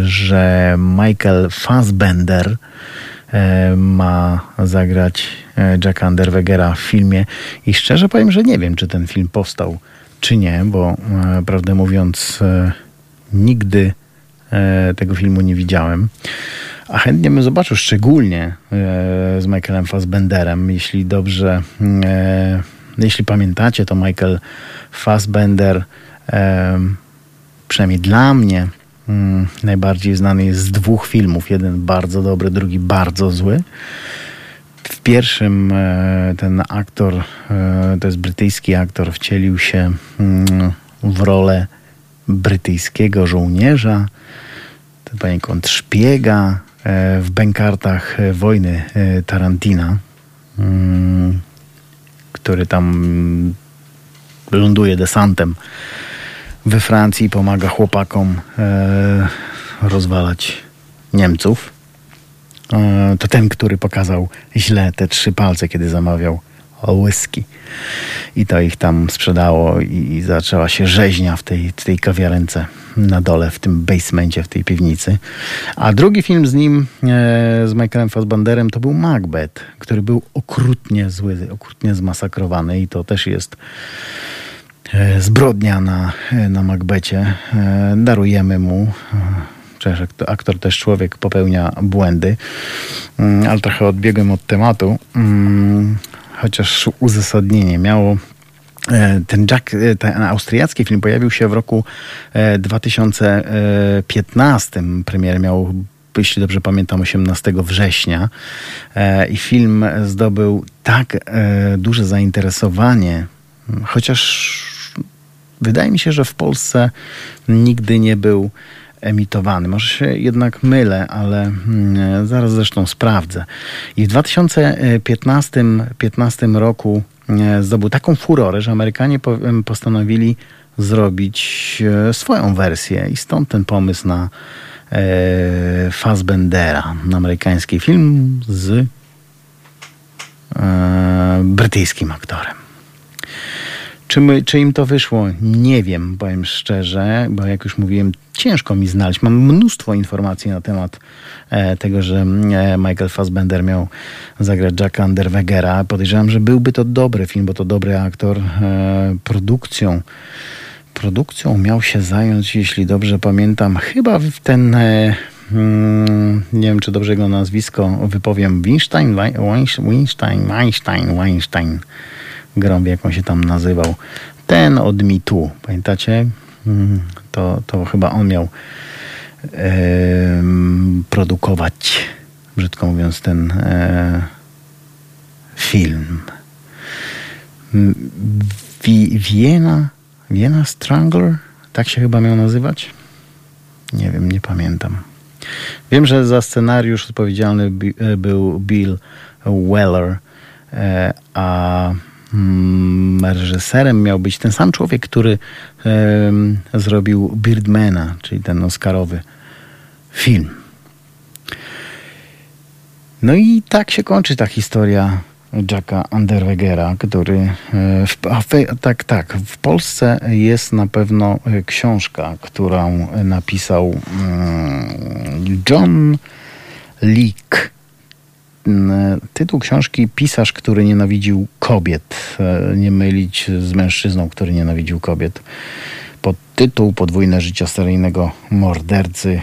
że Michael Fassbender ma zagrać Jacka Unterwegera w filmie i szczerze powiem, że nie wiem, czy ten film powstał, czy nie, bo prawdę mówiąc nigdy tego filmu nie widziałem, a chętnie bym zobaczył, szczególnie z Michaelem Fassbenderem. Jeśli pamiętacie, to Michael Fassbender, przynajmniej dla mnie, Najbardziej znany jest z dwóch filmów. Jeden bardzo dobry, drugi bardzo zły. W pierwszym ten aktor, to jest brytyjski aktor, wcielił się w rolę brytyjskiego żołnierza, poniekąd szpiega w bękartach wojny Tarantina, który tam ląduje desantem we Francji, pomaga chłopakom rozwalać Niemców. To ten, który pokazał źle te trzy palce, kiedy zamawiał whisky. I to ich tam sprzedało i zaczęła się rzeźnia w tej kawiarence na dole, w tym basemencie, w tej piwnicy. A drugi film z nim, z Michaelem Fassbenderem, to był Macbeth, który był okrutnie zły, okrutnie zmasakrowany i to też jest zbrodnia na Macbecie. Darujemy mu. Aktor też człowiek, popełnia błędy. Ale trochę odbiegłem od tematu. Chociaż uzasadnienie miało. Ten austriacki film pojawił się w roku 2015. Premier miał, jeśli dobrze pamiętam, 18 września. I film zdobył tak duże zainteresowanie, chociaż wydaje mi się, że w Polsce nigdy nie był emitowany. Może się jednak mylę, ale zaraz zresztą sprawdzę. I w 2015 roku zdobył taką furorę, że Amerykanie postanowili zrobić swoją wersję i stąd ten pomysł na Fassbendera, na amerykański film z brytyjskim aktorem. Czy im to wyszło? Nie wiem, powiem szczerze, bo jak już mówiłem, ciężko mi znaleźć. Mam mnóstwo informacji na temat tego, że Michael Fassbender miał zagrać Jacka Unterwegera. Podejrzewam, że byłby to dobry film, bo to dobry aktor. Produkcją miał się zająć, jeśli dobrze pamiętam, chyba w ten... nie wiem, czy dobrze jego nazwisko wypowiem. Weinstein. Grąb, jak on się tam nazywał. Ten od Me Too. Pamiętacie? To chyba on miał produkować, brzydko mówiąc, ten film. Vienna Strangler? Tak się chyba miał nazywać? Nie wiem, nie pamiętam. Wiem, że za scenariusz odpowiedzialny był Bill Weller, a reżyserem miał być ten sam człowiek, który zrobił Birdmana, czyli ten oscarowy film. No i tak się kończy ta historia Jacka Unterwegera, który w Polsce jest na pewno książka, którą napisał John Lake. Tytuł książki: Pisarz, który nienawidził kobiet. Nie mylić z mężczyzną, który nienawidził kobiet. Podtytuł: Podwójne życie seryjnego mordercy.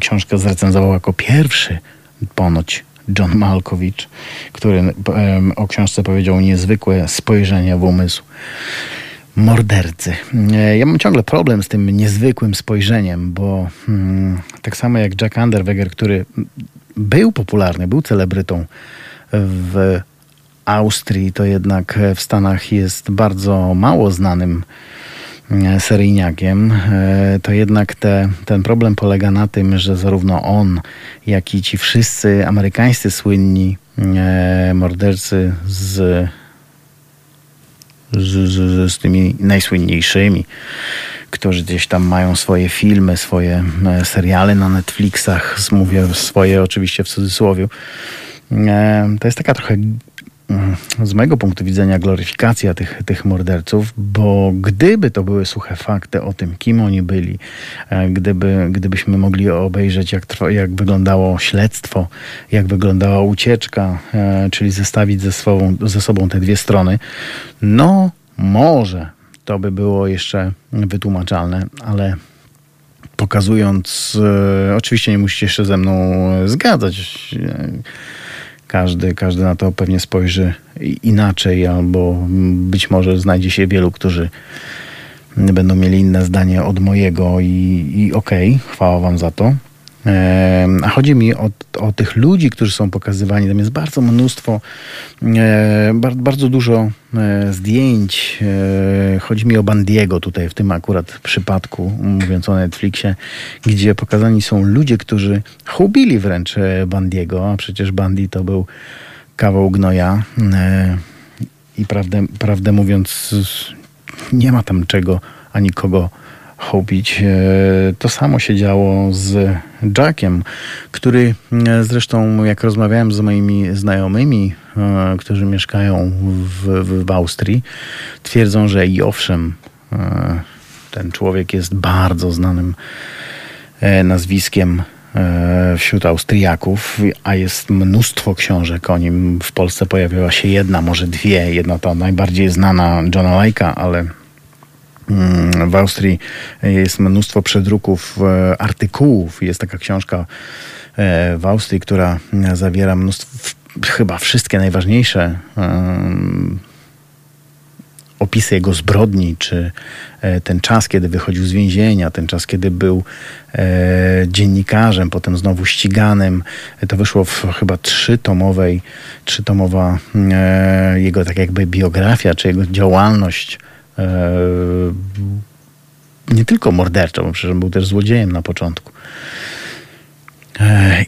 Książkę zrecenzował jako pierwszy ponoć John Malkowicz, który o książce powiedział: niezwykłe spojrzenie w umysł mordercy. Ja mam ciągle problem z tym niezwykłym spojrzeniem, bo tak samo jak Jack Unterweger, który był popularny, był celebrytą w Austrii, to jednak w Stanach jest bardzo mało znanym seryjniakiem, to jednak ten problem polega na tym, że zarówno on, jak i ci wszyscy amerykańscy słynni mordercy z tymi najsłynniejszymi, którzy gdzieś tam mają swoje filmy, swoje seriale na Netflixach, mówię swoje oczywiście w cudzysłowie. To jest taka trochę, z mojego punktu widzenia, gloryfikacja tych morderców, bo gdyby to były suche fakty o tym, kim oni byli, gdybyśmy mogli obejrzeć, jak wyglądało śledztwo, jak wyglądała ucieczka, czyli zestawić ze sobą te dwie strony, no może to by było jeszcze wytłumaczalne, ale pokazując, oczywiście nie musicie się ze mną zgadzać, każdy na to pewnie spojrzy inaczej, albo być może znajdzie się wielu, którzy będą mieli inne zdanie od mojego i okej, chwała wam za to. A chodzi mi o tych ludzi, którzy są pokazywani. Tam jest bardzo mnóstwo, bardzo dużo zdjęć. Chodzi mi o Bandiego tutaj, w tym akurat przypadku, mówiąc o Netflixie, gdzie pokazani są ludzie, którzy chłubili wręcz Bandiego, a przecież Bandi to był kawał gnoja i prawdę mówiąc nie ma tam czego ani kogo chłubić. To samo się działo z Jackiem, który zresztą, jak rozmawiałem z moimi znajomymi, którzy mieszkają w Austrii, twierdzą, że i owszem, ten człowiek jest bardzo znanym nazwiskiem wśród Austriaków, a jest mnóstwo książek o nim. W Polsce pojawiła się jedna, może dwie. Jedna ta najbardziej znana, Johna Lake'a, ale w Austrii jest mnóstwo przedruków artykułów. Jest taka książka w Austrii, która zawiera mnóstwo, chyba wszystkie najważniejsze opisy jego zbrodni, czy ten czas, kiedy wychodził z więzienia, ten czas, kiedy był dziennikarzem, potem znowu ściganym. To wyszło w chyba trzytomowa jego tak jakby biografia, czy jego działalność nie tylko morderczą, bo przecież był też złodziejem na początku.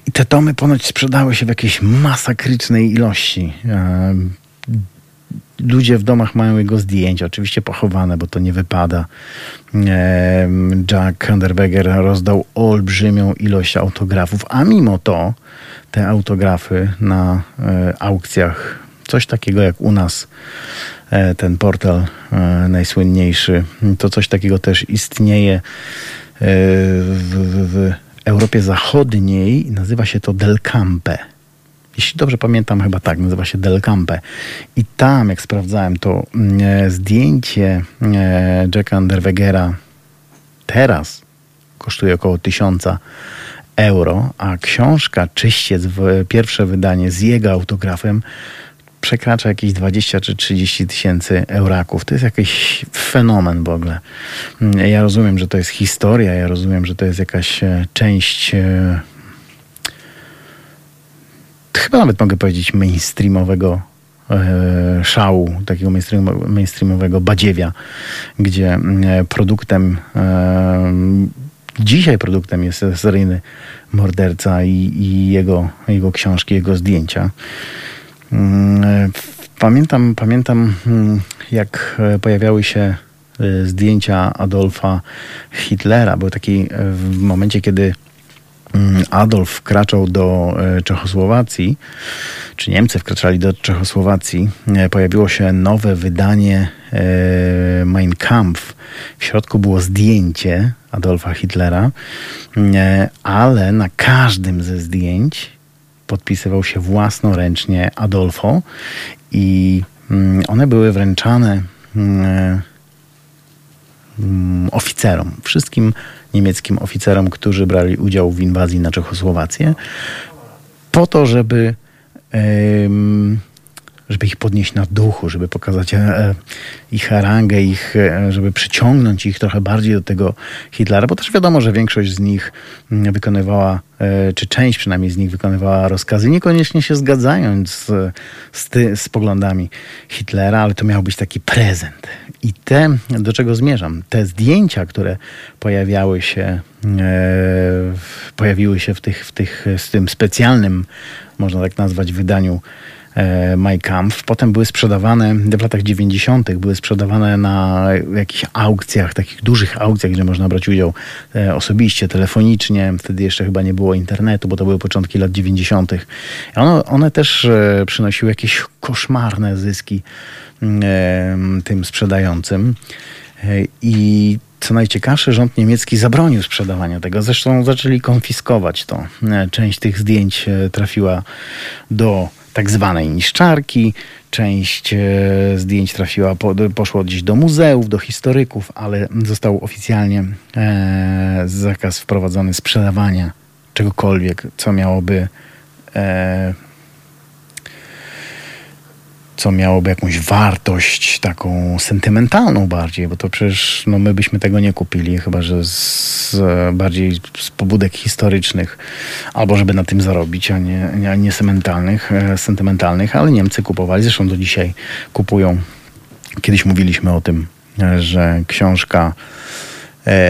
I te tomy ponoć sprzedały się w jakiejś masakrycznej ilości. Ludzie w domach mają jego zdjęcia, oczywiście pochowane, bo to nie wypada. Jack Unterweger rozdał olbrzymią ilość autografów, a mimo to te autografy na aukcjach, coś takiego jak u nas ten portal najsłynniejszy, to coś takiego też istnieje w Europie Zachodniej, nazywa się to Del Campe. Jeśli dobrze pamiętam, chyba tak, nazywa się Del Campe. I tam, jak sprawdzałem, to zdjęcie Jacka Unterwegera teraz kosztuje około 1000 euro, a książka Czyściec, pierwsze wydanie z jego autografem, przekracza jakieś 20 czy 30 tysięcy euraków. To jest jakiś fenomen w ogóle. Ja rozumiem, że to jest historia, ja rozumiem, że to jest jakaś część, chyba nawet mogę powiedzieć, mainstreamowego szału, takiego mainstreamowego badziewia, gdzie dzisiaj produktem jest seryjny morderca i jego książki, jego zdjęcia. Pamiętam, jak pojawiały się zdjęcia Adolfa Hitlera. Był taki w momencie, kiedy Adolf wkraczał do Czechosłowacji, czy Niemcy wkraczali do Czechosłowacji, pojawiło się nowe wydanie Mein Kampf. W środku było zdjęcie Adolfa Hitlera, ale na każdym ze zdjęć podpisywał się własnoręcznie Adolfo i one były wręczane oficerom, wszystkim niemieckim oficerom, którzy brali udział w inwazji na Czechosłowację, po to, żeby ich podnieść na duchu, żeby pokazać ich rangę, żeby przyciągnąć ich trochę bardziej do tego Hitlera, bo też wiadomo, że większość z nich wykonywała, czy część przynajmniej z nich wykonywała rozkazy, niekoniecznie się zgadzając z poglądami Hitlera, ale to miał być taki prezent. I do czego zmierzam? Te zdjęcia, które pojawiły się w tym specjalnym, można tak nazwać, wydaniu Mein Kampf. Potem były sprzedawane w latach 90. były sprzedawane na jakichś aukcjach, takich dużych aukcjach, gdzie można brać udział osobiście, telefonicznie. Wtedy jeszcze chyba nie było internetu, bo to były początki lat 90. One też przynosiły jakieś koszmarne zyski tym sprzedającym. I co najciekawsze, rząd niemiecki zabronił sprzedawania tego. Zresztą zaczęli konfiskować to. Część tych zdjęć trafiła do tak zwanej niszczarki, część zdjęć poszło gdzieś do muzeów, do historyków, ale został oficjalnie zakaz wprowadzony sprzedawania czegokolwiek, co miałoby co miałoby jakąś wartość taką sentymentalną bardziej, bo to przecież no, my byśmy tego nie kupili, chyba że bardziej z pobudek historycznych, albo żeby na tym zarobić, a nie sentymentalnych, ale Niemcy kupowali, zresztą do dzisiaj kupują. Kiedyś mówiliśmy o tym, że książka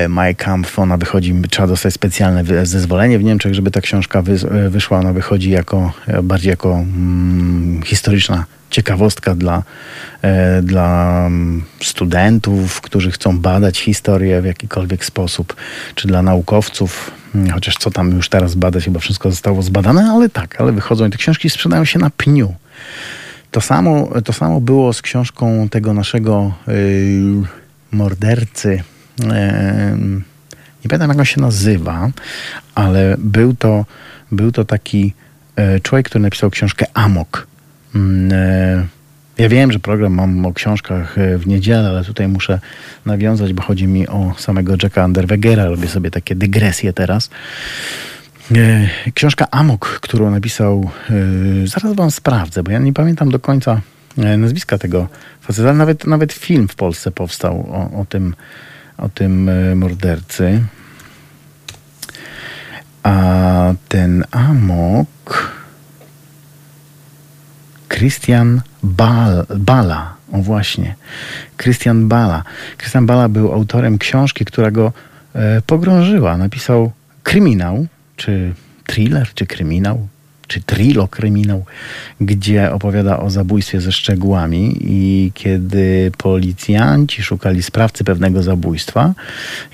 Mein Kampf, ona wychodzi, trzeba dostać specjalne zezwolenie w Niemczech, żeby ta książka wyszła, ona wychodzi bardziej jako historyczna ciekawostka dla studentów, którzy chcą badać historię w jakikolwiek sposób, czy dla naukowców, chociaż co tam już teraz badać, chyba wszystko zostało zbadane, ale wychodzą i te książki sprzedają się na pniu. To samo było z książką tego naszego mordercy. Nie pamiętam, jak on się nazywa, ale był to taki człowiek, który napisał książkę Amok. Ja wiem, że program mam o książkach w niedzielę, ale tutaj muszę nawiązać, bo chodzi mi o samego Jacka Unterwegera. Robię sobie takie dygresje teraz. Książka Amok, którą napisał, zaraz wam sprawdzę, bo ja nie pamiętam do końca nazwiska tego faceta, ale nawet film w Polsce powstał o tym mordercy. A ten Amok, Krystian Bala, o właśnie, Krystian Bala. Krystian Bala był autorem książki, która go pogrążyła. Napisał kryminał, czy thriller, czy kryminał, czy trilo-kryminał, gdzie opowiada o zabójstwie ze szczegółami i kiedy policjanci szukali sprawcy pewnego zabójstwa,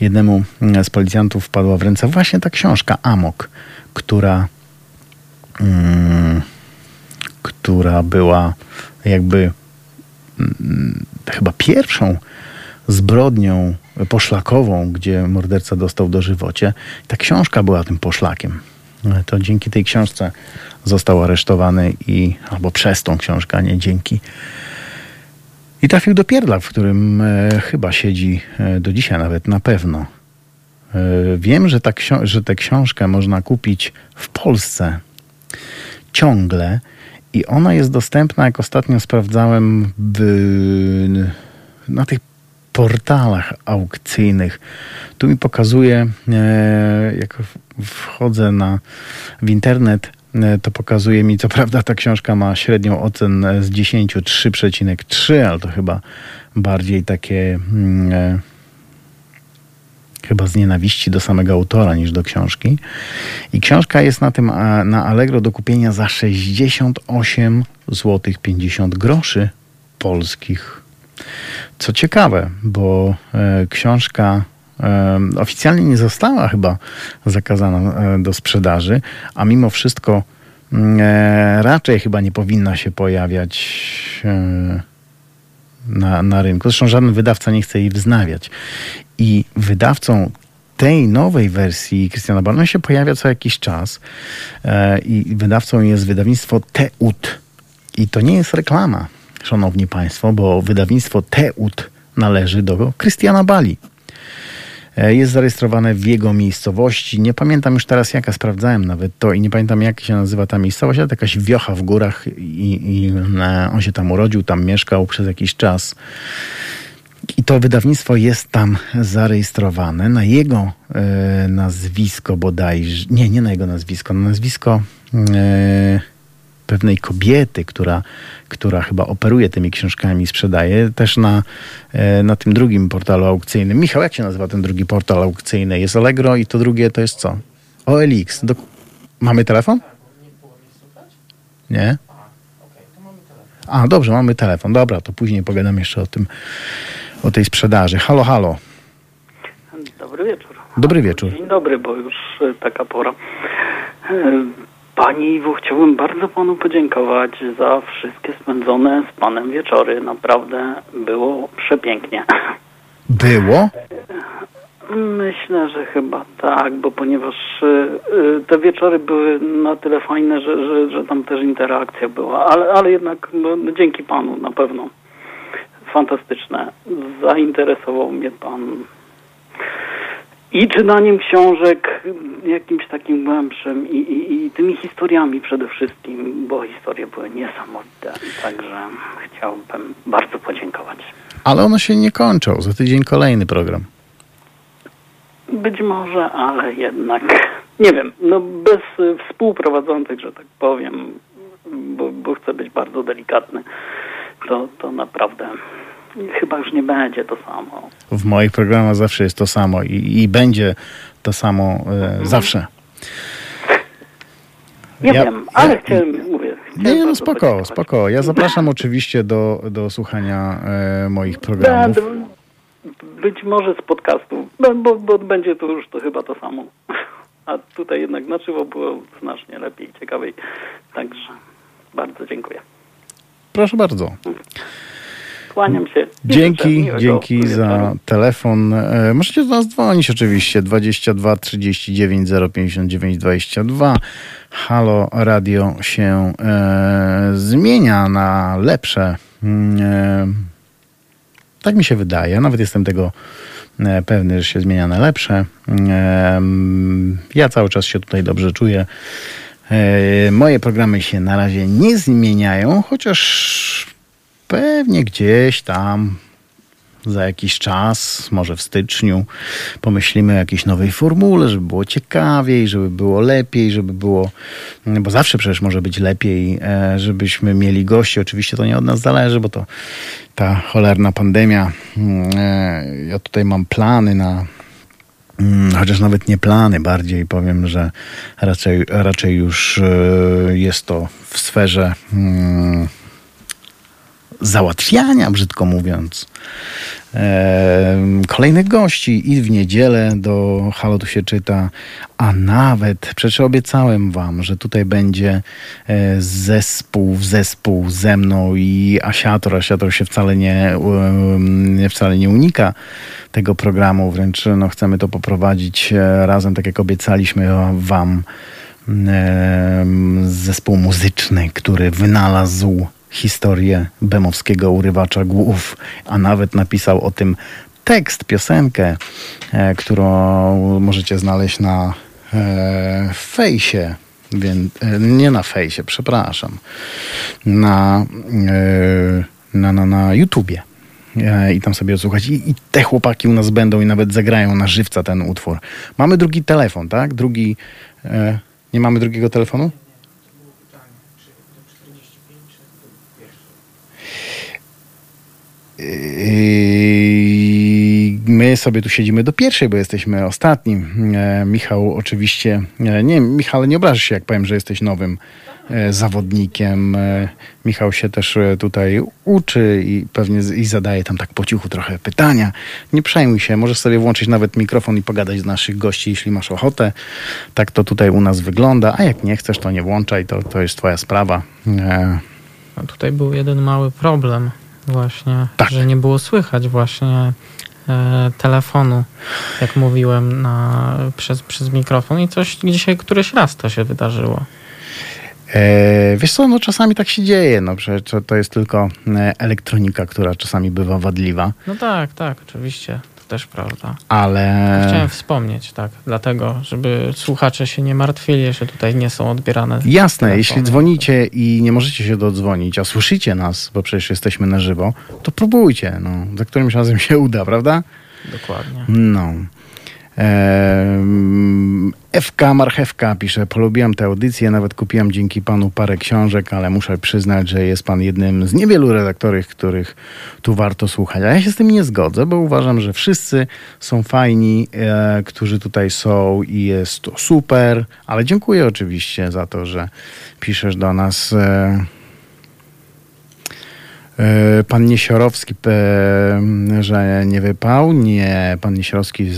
jednemu z policjantów wpadła w ręce właśnie ta książka Amok, która była jakby chyba pierwszą zbrodnią poszlakową, gdzie morderca dostał dożywocie. Ta książka była tym poszlakiem. To dzięki tej książce został aresztowany albo przez tą książkę, a nie dzięki. I trafił do pierdla, w którym chyba siedzi do dzisiaj nawet na pewno. Wiem, że tę książkę można kupić w Polsce ciągle i ona jest dostępna, jak ostatnio sprawdzałem, na tych portalach aukcyjnych. Tu mi pokazuje, jak wchodzę w internet, to pokazuje mi, co prawda ta książka ma średnią ocenę z 10, 3,3, ale to chyba bardziej takie chyba z nienawiści do samego autora niż do książki. I książka jest na Allegro do kupienia za 68,50 zł polskich. Co ciekawe, bo książka oficjalnie nie została chyba zakazana do sprzedaży, a mimo wszystko raczej chyba nie powinna się pojawiać na rynku. Zresztą żaden wydawca nie chce jej wznawiać. I wydawcą tej nowej wersji Krystiana Bala się pojawia co jakiś czas i wydawcą jest wydawnictwo Teut. I to nie jest reklama, szanowni państwo, bo wydawnictwo Teut należy do Krystiana Bali. Jest zarejestrowane w jego miejscowości. Nie pamiętam już teraz jaka, sprawdzałem nawet to i nie pamiętam jak się nazywa ta miejscowość, ale to jakaś wiocha w górach i on się tam urodził, tam mieszkał przez jakiś czas. I to wydawnictwo jest tam zarejestrowane. Na jego nazwisko bodajże, nie na jego nazwisko, na nazwisko pewnej kobiety, która chyba operuje tymi książkami i sprzedaje, też na tym drugim portalu aukcyjnym. Michał, jak się nazywa ten drugi portal aukcyjny? Jest Allegro i to drugie to jest co? OLX. Mamy telefon? Nie? A, dobrze, mamy telefon. Dobra, to później pogadam jeszcze o tej sprzedaży. Halo, halo. Dobry wieczór. Dobry wieczór. Dzień dobry, bo już taka pora. Pani Iwo, chciałbym bardzo panu podziękować za wszystkie spędzone z panem wieczory. Naprawdę było przepięknie. Było? Myślę, że chyba tak, bo ponieważ te wieczory były na tyle fajne, że tam też interakcja była. Ale jednak dzięki panu na pewno. Fantastyczne. Zainteresował mnie pan. i czytaniem książek jakimś takim głębszym i tymi historiami przede wszystkim, bo historie były niesamowite. Także chciałbym bardzo podziękować. Ale one się nie kończą. Za tydzień kolejny program. Być może, ale jednak nie wiem. No bez współprowadzących, że tak powiem, bo chcę być bardzo delikatny, to naprawdę... Chyba już nie będzie to samo. W moich programach zawsze jest to samo i będzie to samo zawsze. Nie wiem, ale chciałem, mówię. No spoko. Ja zapraszam oczywiście do słuchania moich programów. Być może z podcastu, bo będzie to już to chyba to samo. A tutaj jednak na żywo było znacznie lepiej, ciekawiej. Także bardzo dziękuję. Proszę bardzo. Kłaniam się. Dzięki za telefon. Możecie do nas dzwonić oczywiście 22 39 059 22. Halo Radio się zmienia na lepsze. Tak mi się wydaje. Nawet jestem tego pewny, że się zmienia na lepsze. Ja cały czas się tutaj dobrze czuję. Moje programy się na razie nie zmieniają, chociaż pewnie gdzieś tam za jakiś czas, może w styczniu, pomyślimy o jakiejś nowej formule, żeby było ciekawiej, żeby było lepiej, żeby było... Bo zawsze przecież może być lepiej, żebyśmy mieli gości. Oczywiście to nie od nas zależy, bo to ta cholerna pandemia. Ja tutaj mam plany na... Chociaż nawet nie plany, bardziej powiem, że raczej już jest to w sferze... załatwiania, brzydko mówiąc, kolejnych gości i w niedzielę do Halo tu się czyta, a nawet przecież obiecałem wam, że tutaj będzie zespół ze mną i Asiator. Asiator się wcale nie unika tego programu, wręcz no, chcemy to poprowadzić razem, tak jak obiecaliśmy wam. Zespół muzyczny, który wynalazł historię bemowskiego urywacza głów, a nawet napisał o tym tekst, piosenkę, którą możecie znaleźć na fejsie, nie na fejsie, przepraszam, na YouTubie. I tam sobie odsłuchać. I te chłopaki u nas będą i nawet zagrają na żywca ten utwór. Mamy drugi telefon, tak? Drugi... nie mamy drugiego telefonu? My sobie tu siedzimy do pierwszej, bo jesteśmy ostatnim. Michał oczywiście... Nie, Michał, nie obrażasz się, jak powiem, że jesteś nowym zawodnikiem. Michał się też tutaj uczy i pewnie zadaje tam tak po cichu trochę pytania. Nie przejmuj się, możesz sobie włączyć nawet mikrofon i pogadać z naszych gości, jeśli masz ochotę. Tak to tutaj u nas wygląda, a jak nie chcesz, to nie włączaj, to jest twoja sprawa. A tutaj był jeden mały problem właśnie, tak, że nie było słychać właśnie telefonu, jak mówiłem, przez mikrofon i coś dzisiaj któryś raz to się wydarzyło. Wiesz co, no czasami tak się dzieje, no przecież to jest tylko elektronika, która czasami bywa wadliwa. No tak, oczywiście, to też prawda. Ale... Chciałem wspomnieć, tak, dlatego, żeby słuchacze się nie martwili, że tutaj nie są odbierane Jasne, telefony. Jeśli dzwonicie i nie możecie się dodzwonić, a słyszycie nas, bo przecież jesteśmy na żywo, to próbujcie, no, za którymś razem się uda, prawda? Dokładnie. No... FK Marchewka pisze: polubiłam tę audycję, nawet kupiłam dzięki panu parę książek, ale muszę przyznać, że jest pan jednym z niewielu redaktorów, których tu warto słuchać. A ja się z tym nie zgodzę, bo uważam, że wszyscy są fajni, którzy tutaj są i jest to super, ale dziękuję oczywiście za to, że piszesz do nas. Pan Niesiorowski, że nie wypał. Nie, pan Niesiorowski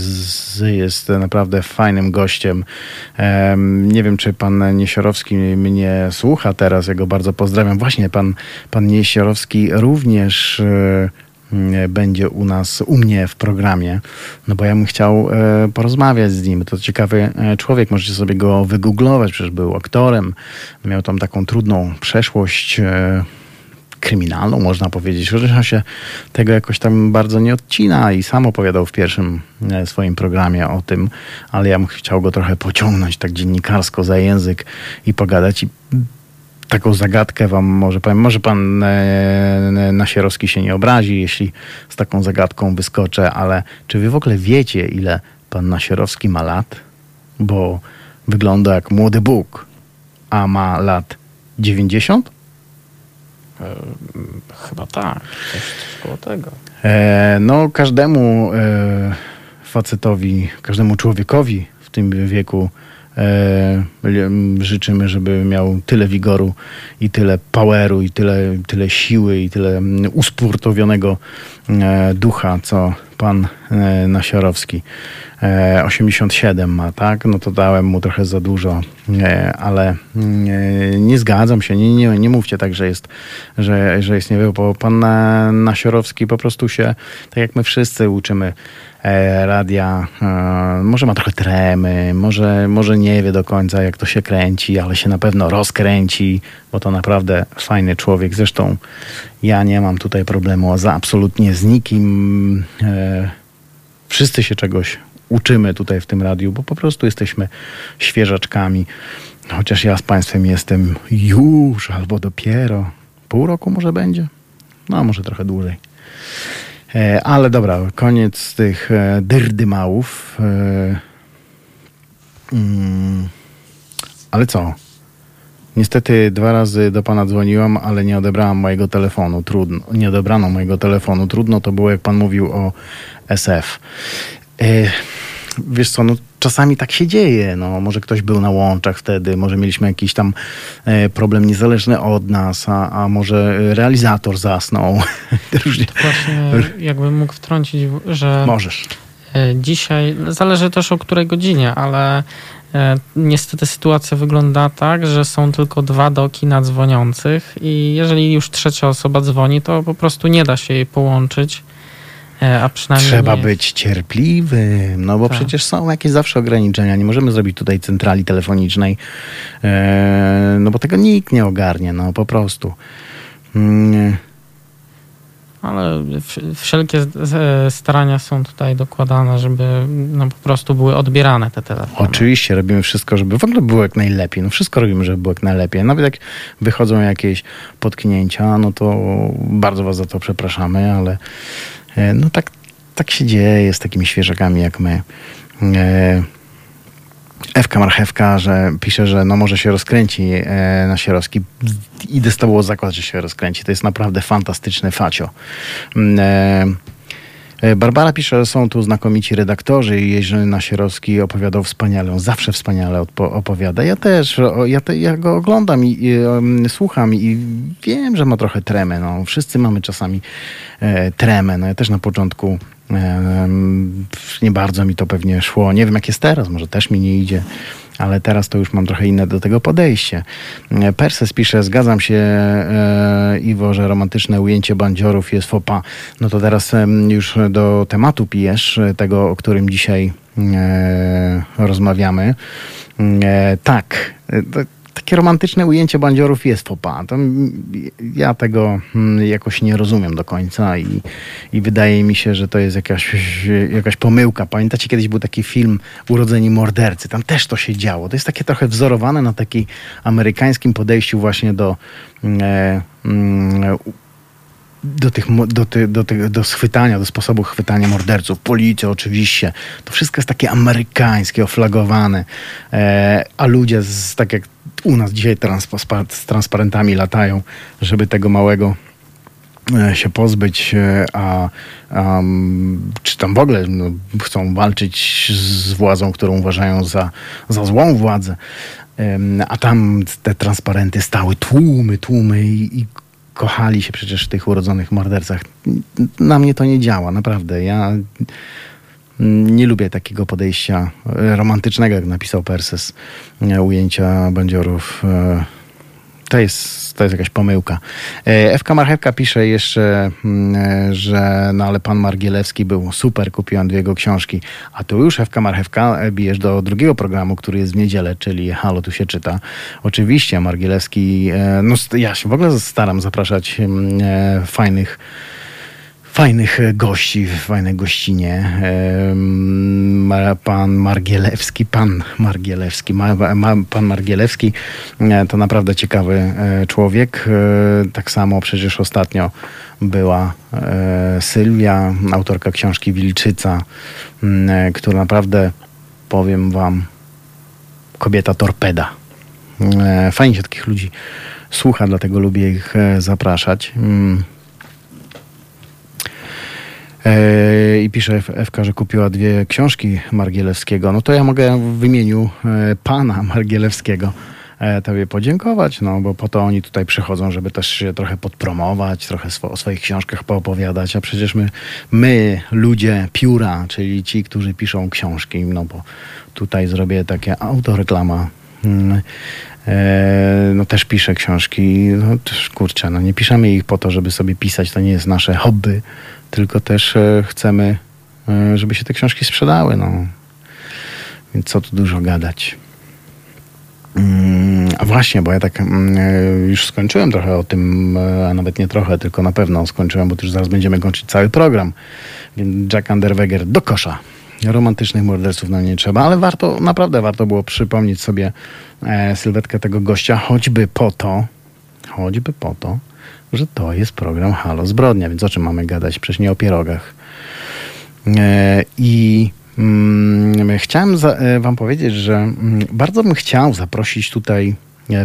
jest naprawdę fajnym gościem. Nie wiem, czy pan Niesiorowski mnie słucha teraz, ja go bardzo pozdrawiam. Właśnie pan Niesiorowski również będzie u mnie w programie, no bo ja bym chciał porozmawiać z nim. To ciekawy człowiek, możecie sobie go wygooglować, przecież był aktorem, miał tam taką trudną przeszłość kryminalną, można powiedzieć. Chociaż on się tego jakoś tam bardzo nie odcina i sam opowiadał w pierwszym swoim programie o tym, ale ja bym chciał go trochę pociągnąć tak dziennikarsko za język i pogadać. I taką zagadkę wam może powiem. Może pan Nasierowski się nie obrazi, jeśli z taką zagadką wyskoczę, ale czy wy w ogóle wiecie, ile pan Nasierowski ma lat? Bo wygląda jak młody Bóg, a ma lat 90? Chyba tak. Coś koło tego. No każdemu facetowi, każdemu człowiekowi w tym wieku życzymy, żeby miał tyle wigoru i tyle poweru i tyle siły i tyle usportowionego ducha, co pan Nasiorowski. 87 ma, tak? No to dałem mu trochę za dużo, ale nie zgadzam się, nie mówcie tak, że jest niewiele, bo pan Nasiorowski po prostu się, tak jak my wszyscy uczymy radia, może ma trochę tremy, może nie wie do końca, jak to się kręci, ale się na pewno rozkręci, bo to naprawdę fajny człowiek. Zresztą ja nie mam tutaj problemu absolutnie z nikim. Wszyscy się czegoś uczymy tutaj w tym radiu, bo po prostu jesteśmy świeżaczkami. Chociaż ja z państwem jestem już albo dopiero pół roku może będzie. No, może trochę dłużej. Ale dobra, koniec tych dyrdymałów. Ale co? Niestety 2 razy do pana dzwoniłam, ale nie odebrałam mojego telefonu. Trudno. Nie odebrano mojego telefonu. Trudno to było, jak pan mówił o SF. Wiesz co, no czasami tak się dzieje. No, może ktoś był na łączach wtedy, może mieliśmy jakiś tam problem niezależny od nas, a może realizator zasnął. Właśnie jakbym mógł wtrącić, że... Możesz. Dzisiaj, zależy też o której godzinie, ale... Niestety sytuacja wygląda tak, że są tylko 2 do kina dzwoniących i jeżeli już trzecia osoba dzwoni, to po prostu nie da się jej połączyć, a przynajmniej... Trzeba być cierpliwym, no bo tak. Przecież są jakieś zawsze ograniczenia, nie możemy zrobić tutaj centrali telefonicznej, no bo tego nikt nie ogarnie, no po prostu. Ale wszelkie starania są tutaj dokładane, żeby no, po prostu były odbierane te telefony. Oczywiście robimy wszystko, żeby w ogóle było jak najlepiej. No wszystko robimy, żeby było jak najlepiej. Nawet jak wychodzą jakieś potknięcia, no to bardzo was za to przepraszamy, ale no tak się dzieje z takimi świeżakami jak my. Ewka Marchewka, że pisze, że no może się rozkręci Nasierowski. Idę z tobą o zakład, że się rozkręci. To jest naprawdę fantastyczny facio. Barbara pisze, że są tu znakomici redaktorzy i Jerzy Nasierowski opowiadał wspaniale. On zawsze wspaniale opowiada. Ja też. Ja go oglądam i słucham i wiem, że ma trochę tremę. No. Wszyscy mamy czasami tremę. No, ja też na początku nie bardzo mi to pewnie szło. Nie wiem, jak jest teraz. Może też mi nie idzie. Ale teraz to już mam trochę inne do tego podejście. Perses pisze, zgadzam się Iwo, że romantyczne ujęcie bandziorów jest faux pas. No to teraz już do tematu pijesz, tego, o którym dzisiaj rozmawiamy. Tak, takie romantyczne ujęcie bandziorów jest faux pas. Ja tego jakoś nie rozumiem do końca i wydaje mi się, że to jest jakaś pomyłka. Pamiętacie, kiedyś był taki film Urodzeni Mordercy. Tam też to się działo. To jest takie trochę wzorowane na takim amerykańskim podejściu właśnie do schwytania, do sposobu chwytania morderców. Policja oczywiście. To wszystko jest takie amerykańskie, oflagowane. A ludzie, tak jak u nas dzisiaj z transparentami latają, żeby tego małego się pozbyć, a czy tam w ogóle no, chcą walczyć z władzą, którą uważają za złą władzę. A tam te transparenty stały tłumy i kochali się przecież w tych urodzonych mordercach. Na mnie to nie działa, naprawdę. Ja nie lubię takiego podejścia romantycznego, jak napisał Perses, ujęcia bandziorów. To jest jakaś pomyłka. Ewka Marchewka pisze jeszcze, że no ale pan Margielewski był super, kupiłam 2 jego książki. A tu już, Ewka Marchewka, bijesz do drugiego programu, który jest w niedzielę, czyli Halo tu się czyta. Oczywiście Margielewski, no ja się w ogóle staram zapraszać fajnych gości w fajnej gościnie. Pan Margielewski to naprawdę ciekawy człowiek. Tak samo przecież ostatnio była Sylwia, autorka książki Wilczyca, która naprawdę, powiem wam, kobieta torpeda. Fajnie się takich ludzi słucha, dlatego lubię ich zapraszać. I pisze Ewka, że kupiła 2 książki Margielewskiego. No to ja mogę w imieniu pana Margielewskiego tobie podziękować, no bo po to oni tutaj przychodzą, żeby też się trochę podpromować, trochę o swoich książkach poopowiadać, a przecież my ludzie pióra, czyli ci, którzy piszą książki, no bo tutaj zrobię takie autoreklama, no też piszę książki, no też, kurczę, no nie piszemy ich po to, żeby sobie pisać, to nie jest nasze hobby, tylko też chcemy, żeby się te książki sprzedały, no. Więc co tu dużo gadać. A właśnie, bo ja tak już skończyłem trochę o tym, a nawet nie trochę, tylko na pewno skończyłem, bo też zaraz będziemy kończyć cały program. Więc Jack Unterweger do kosza. Romantycznych morderców nam nie trzeba, ale warto, naprawdę warto było przypomnieć sobie sylwetkę tego gościa, choćby po to, że to jest program Halo Zbrodnia, więc o czym mamy gadać? Przecież nie o pierogach. Chciałem wam powiedzieć, że bardzo bym chciał zaprosić tutaj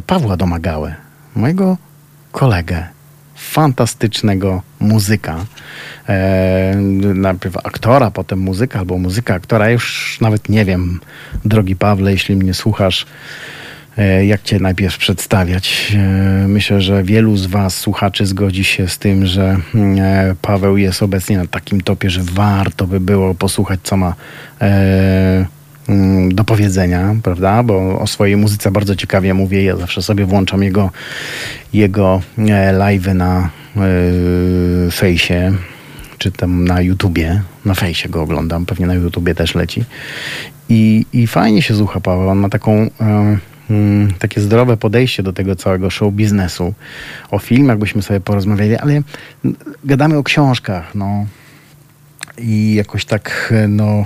Pawła Domagałę, mojego kolegę, fantastycznego muzyka. Najpierw aktora, potem muzyka, albo muzyka aktora. Już nawet nie wiem, drogi Pawle, jeśli mnie słuchasz, jak cię najpierw przedstawiać. Myślę, że wielu z was, słuchaczy, zgodzi się z tym, że Paweł jest obecnie na takim topie, że warto by było posłuchać, co ma do powiedzenia, prawda? Bo o swojej muzyce bardzo ciekawie mówię. Ja zawsze sobie włączam jego live'y na fejsie, czy tam na YouTubie. Na fejsie go oglądam, pewnie na YouTubie też leci. I fajnie się słucha Paweł. On ma takie zdrowe podejście do tego całego show biznesu. O filmach byśmy sobie porozmawiali, ale gadamy o książkach, no. I jakoś tak, no...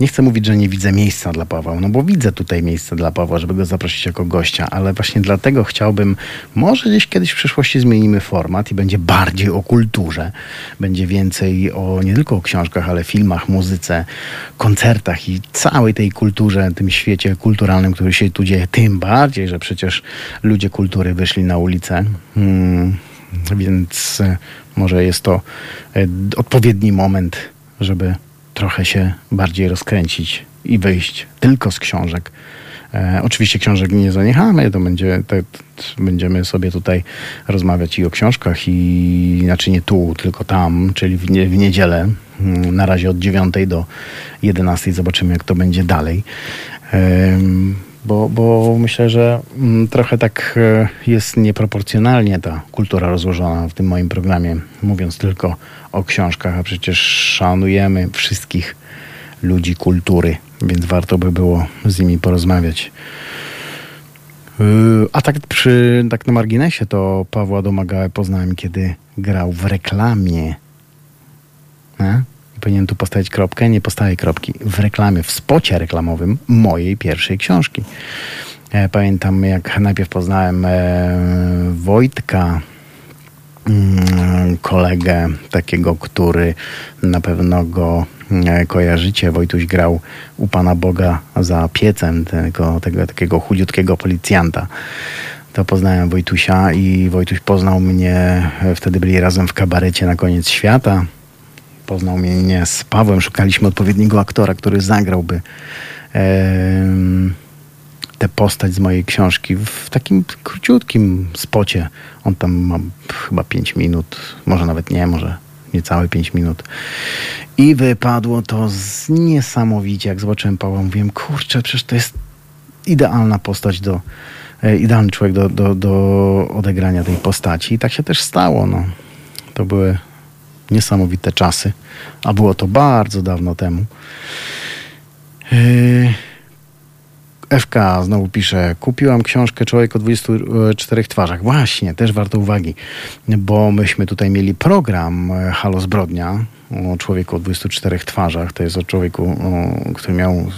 Nie chcę mówić, że nie widzę miejsca dla Pawła, no bo widzę tutaj miejsce dla Pawła, żeby go zaprosić jako gościa, ale właśnie dlatego chciałbym, może gdzieś kiedyś w przyszłości zmienimy format i będzie bardziej o kulturze, będzie więcej o nie tylko o książkach, ale filmach, muzyce, koncertach i całej tej kulturze, tym świecie kulturalnym, który się tu dzieje, tym bardziej, że przecież ludzie kultury wyszli na ulicę, więc może jest to odpowiedni moment, żeby trochę się bardziej rozkręcić i wyjść tylko z książek. Oczywiście książek nie zaniechamy, będziemy sobie tutaj rozmawiać i o książkach, i znaczy nie tu, tylko tam, czyli w niedzielę, na razie od 9 do 11. Zobaczymy, jak to będzie dalej. Bo myślę, że trochę tak jest nieproporcjonalnie ta kultura rozłożona w tym moim programie, mówiąc tylko o książkach, a przecież szanujemy wszystkich ludzi kultury, więc warto by było z nimi porozmawiać. A tak na marginesie to Pawła Domagałę poznałem, kiedy grał w reklamie. Powinien tu postawić kropkę, nie postawię kropki. W reklamie, w spocie reklamowym mojej pierwszej książki. Pamiętam, jak najpierw poznałem Wojtka, kolegę takiego, który na pewno go kojarzycie. Wojtuś grał u Pana Boga za piecem, tego takiego chudziutkiego policjanta. To poznałem Wojtusia i Wojtuś poznał mnie, wtedy byli razem w kabarecie Na koniec świata. Poznał mnie z Pawłem, szukaliśmy odpowiedniego aktora, który zagrałby tę postać z mojej książki w takim króciutkim spocie. On tam ma chyba 5 minut, może niecałe 5 minut. I wypadło to niesamowicie. Jak zobaczyłem Pawła, mówiłem, kurczę, przecież to jest idealna postać do idealny człowiek do odegrania tej postaci. I tak się też stało. No. To były niesamowite czasy, a było to bardzo dawno temu. FK znowu pisze, kupiłam książkę Człowiek o 24 twarzach. Właśnie, też warto uwagi, bo myśmy tutaj mieli program Halo Zbrodnia o Człowieku o 24 twarzach. To jest o człowieku, który miał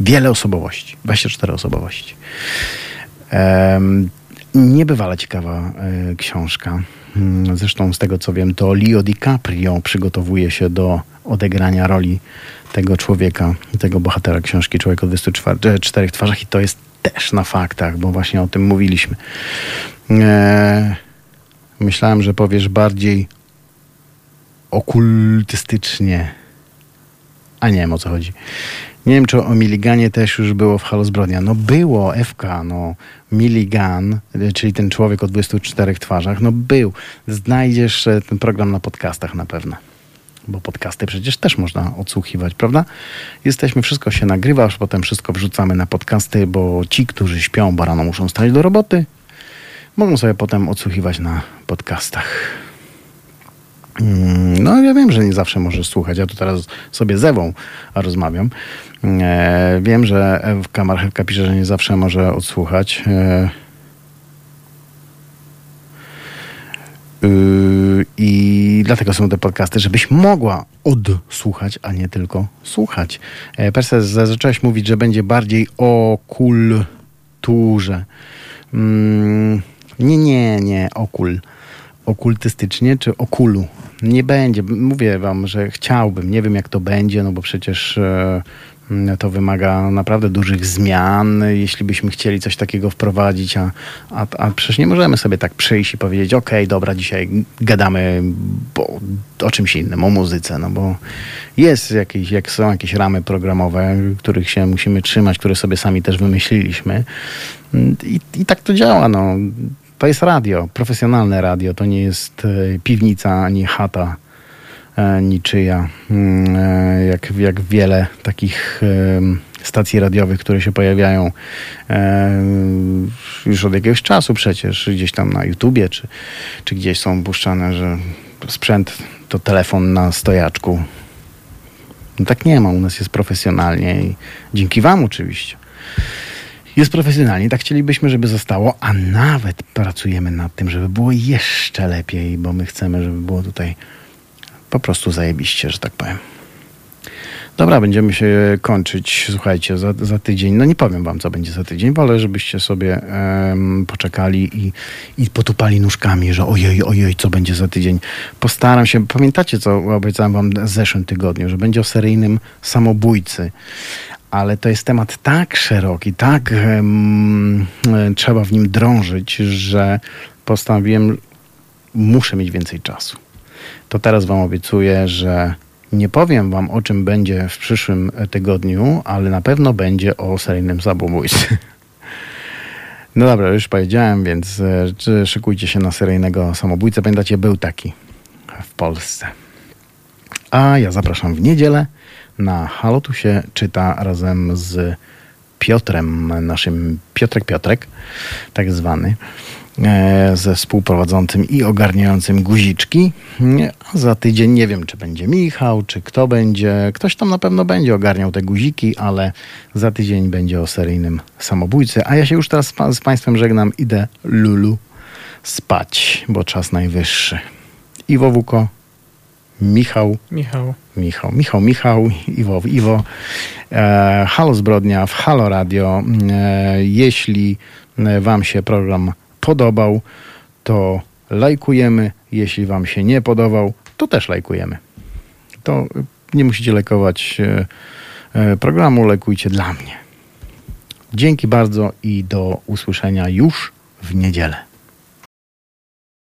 wiele osobowości, 24 osobowości. Niebywale ciekawa książka. Zresztą z tego co wiem, to Leo DiCaprio przygotowuje się do odegrania roli tego człowieka, tego bohatera książki Człowiek o 24 twarzach i to jest też na faktach, bo właśnie o tym mówiliśmy. Myślałem, że powiesz bardziej okultystycznie, a nie wiem o co chodzi. Nie wiem, czy o Milliganie też już było w Halo Zbrodnia. No było, FK, no Milligan, czyli ten człowiek o 24 twarzach, no był. Znajdziesz ten program na podcastach na pewno. Bo podcasty przecież też można odsłuchiwać, prawda? Jesteśmy, wszystko się nagrywa, już potem wszystko wrzucamy na podcasty, bo ci, którzy śpią, bo rano muszą stać do roboty, mogą sobie potem odsłuchiwać na podcastach. No ja wiem, że nie zawsze możesz słuchać. Ja tu teraz sobie z Ewą rozmawiam. Wiem, że Ewka Marchewka pisze, że nie zawsze może odsłuchać. I dlatego są te podcasty, żebyś mogła odsłuchać, a nie tylko słuchać. Persze zaczęłaś mówić, że będzie bardziej o kulturze. Nie, okultystycznie czy okulu. Nie będzie. Mówię wam, że chciałbym. Nie wiem, jak to będzie, no bo przecież to wymaga naprawdę dużych zmian, jeśli byśmy chcieli coś takiego wprowadzić, a przecież nie możemy sobie tak przyjść i powiedzieć, okej, dobra, dzisiaj gadamy o czymś innym, o muzyce, no bo jest są jakieś ramy programowe, których się musimy trzymać, które sobie sami też wymyśliliśmy. I tak to działa, no. To jest radio, profesjonalne radio, to nie jest piwnica, ani chata niczyja, jak wiele takich stacji radiowych, które się pojawiają już od jakiegoś czasu przecież, gdzieś tam na YouTubie, czy gdzieś są puszczane, że sprzęt to telefon na stojaczku. No tak nie ma, u nas jest profesjonalnie i dzięki wam oczywiście. Jest profesjonalnie, tak chcielibyśmy, żeby zostało, a nawet pracujemy nad tym, żeby było jeszcze lepiej, bo my chcemy, żeby było tutaj po prostu zajebiście, że tak powiem. Dobra, będziemy się kończyć, słuchajcie, za tydzień. No nie powiem wam, co będzie za tydzień, wolę, żebyście sobie poczekali i potupali nóżkami, że ojej, co będzie za tydzień. Postaram się, pamiętacie, co obiecałem wam w zeszłym tygodniu, że będzie o seryjnym samobójcy. Ale to jest temat tak szeroki, tak trzeba w nim drążyć, że postanowiłem, muszę mieć więcej czasu. To teraz wam obiecuję, że nie powiem wam, o czym będzie w przyszłym tygodniu, ale na pewno będzie o seryjnym samobójcy. No dobra, już powiedziałem, więc szykujcie się na seryjnego samobójcę. Pamiętacie, był taki w Polsce. A ja zapraszam w niedzielę na Halo tu się czyta razem z Piotrem, naszym Piotrek, tak zwany, ze współprowadzącym i ogarniającym guziczki. A za tydzień nie wiem, czy będzie Michał, czy kto będzie. Ktoś tam na pewno będzie ogarniał te guziki, ale za tydzień będzie o seryjnym samobójcy. A ja się już teraz z Państwem żegnam. Idę, Lulu, spać, bo czas najwyższy. Iwo Wuko, Michał, Iwo. Halo Zbrodnia w Halo Radio. Jeśli wam się program podobał, to lajkujemy. Jeśli wam się nie podobał, to też lajkujemy. To nie musicie lajkować programu, lajkujcie dla mnie. Dzięki bardzo i do usłyszenia już w niedzielę.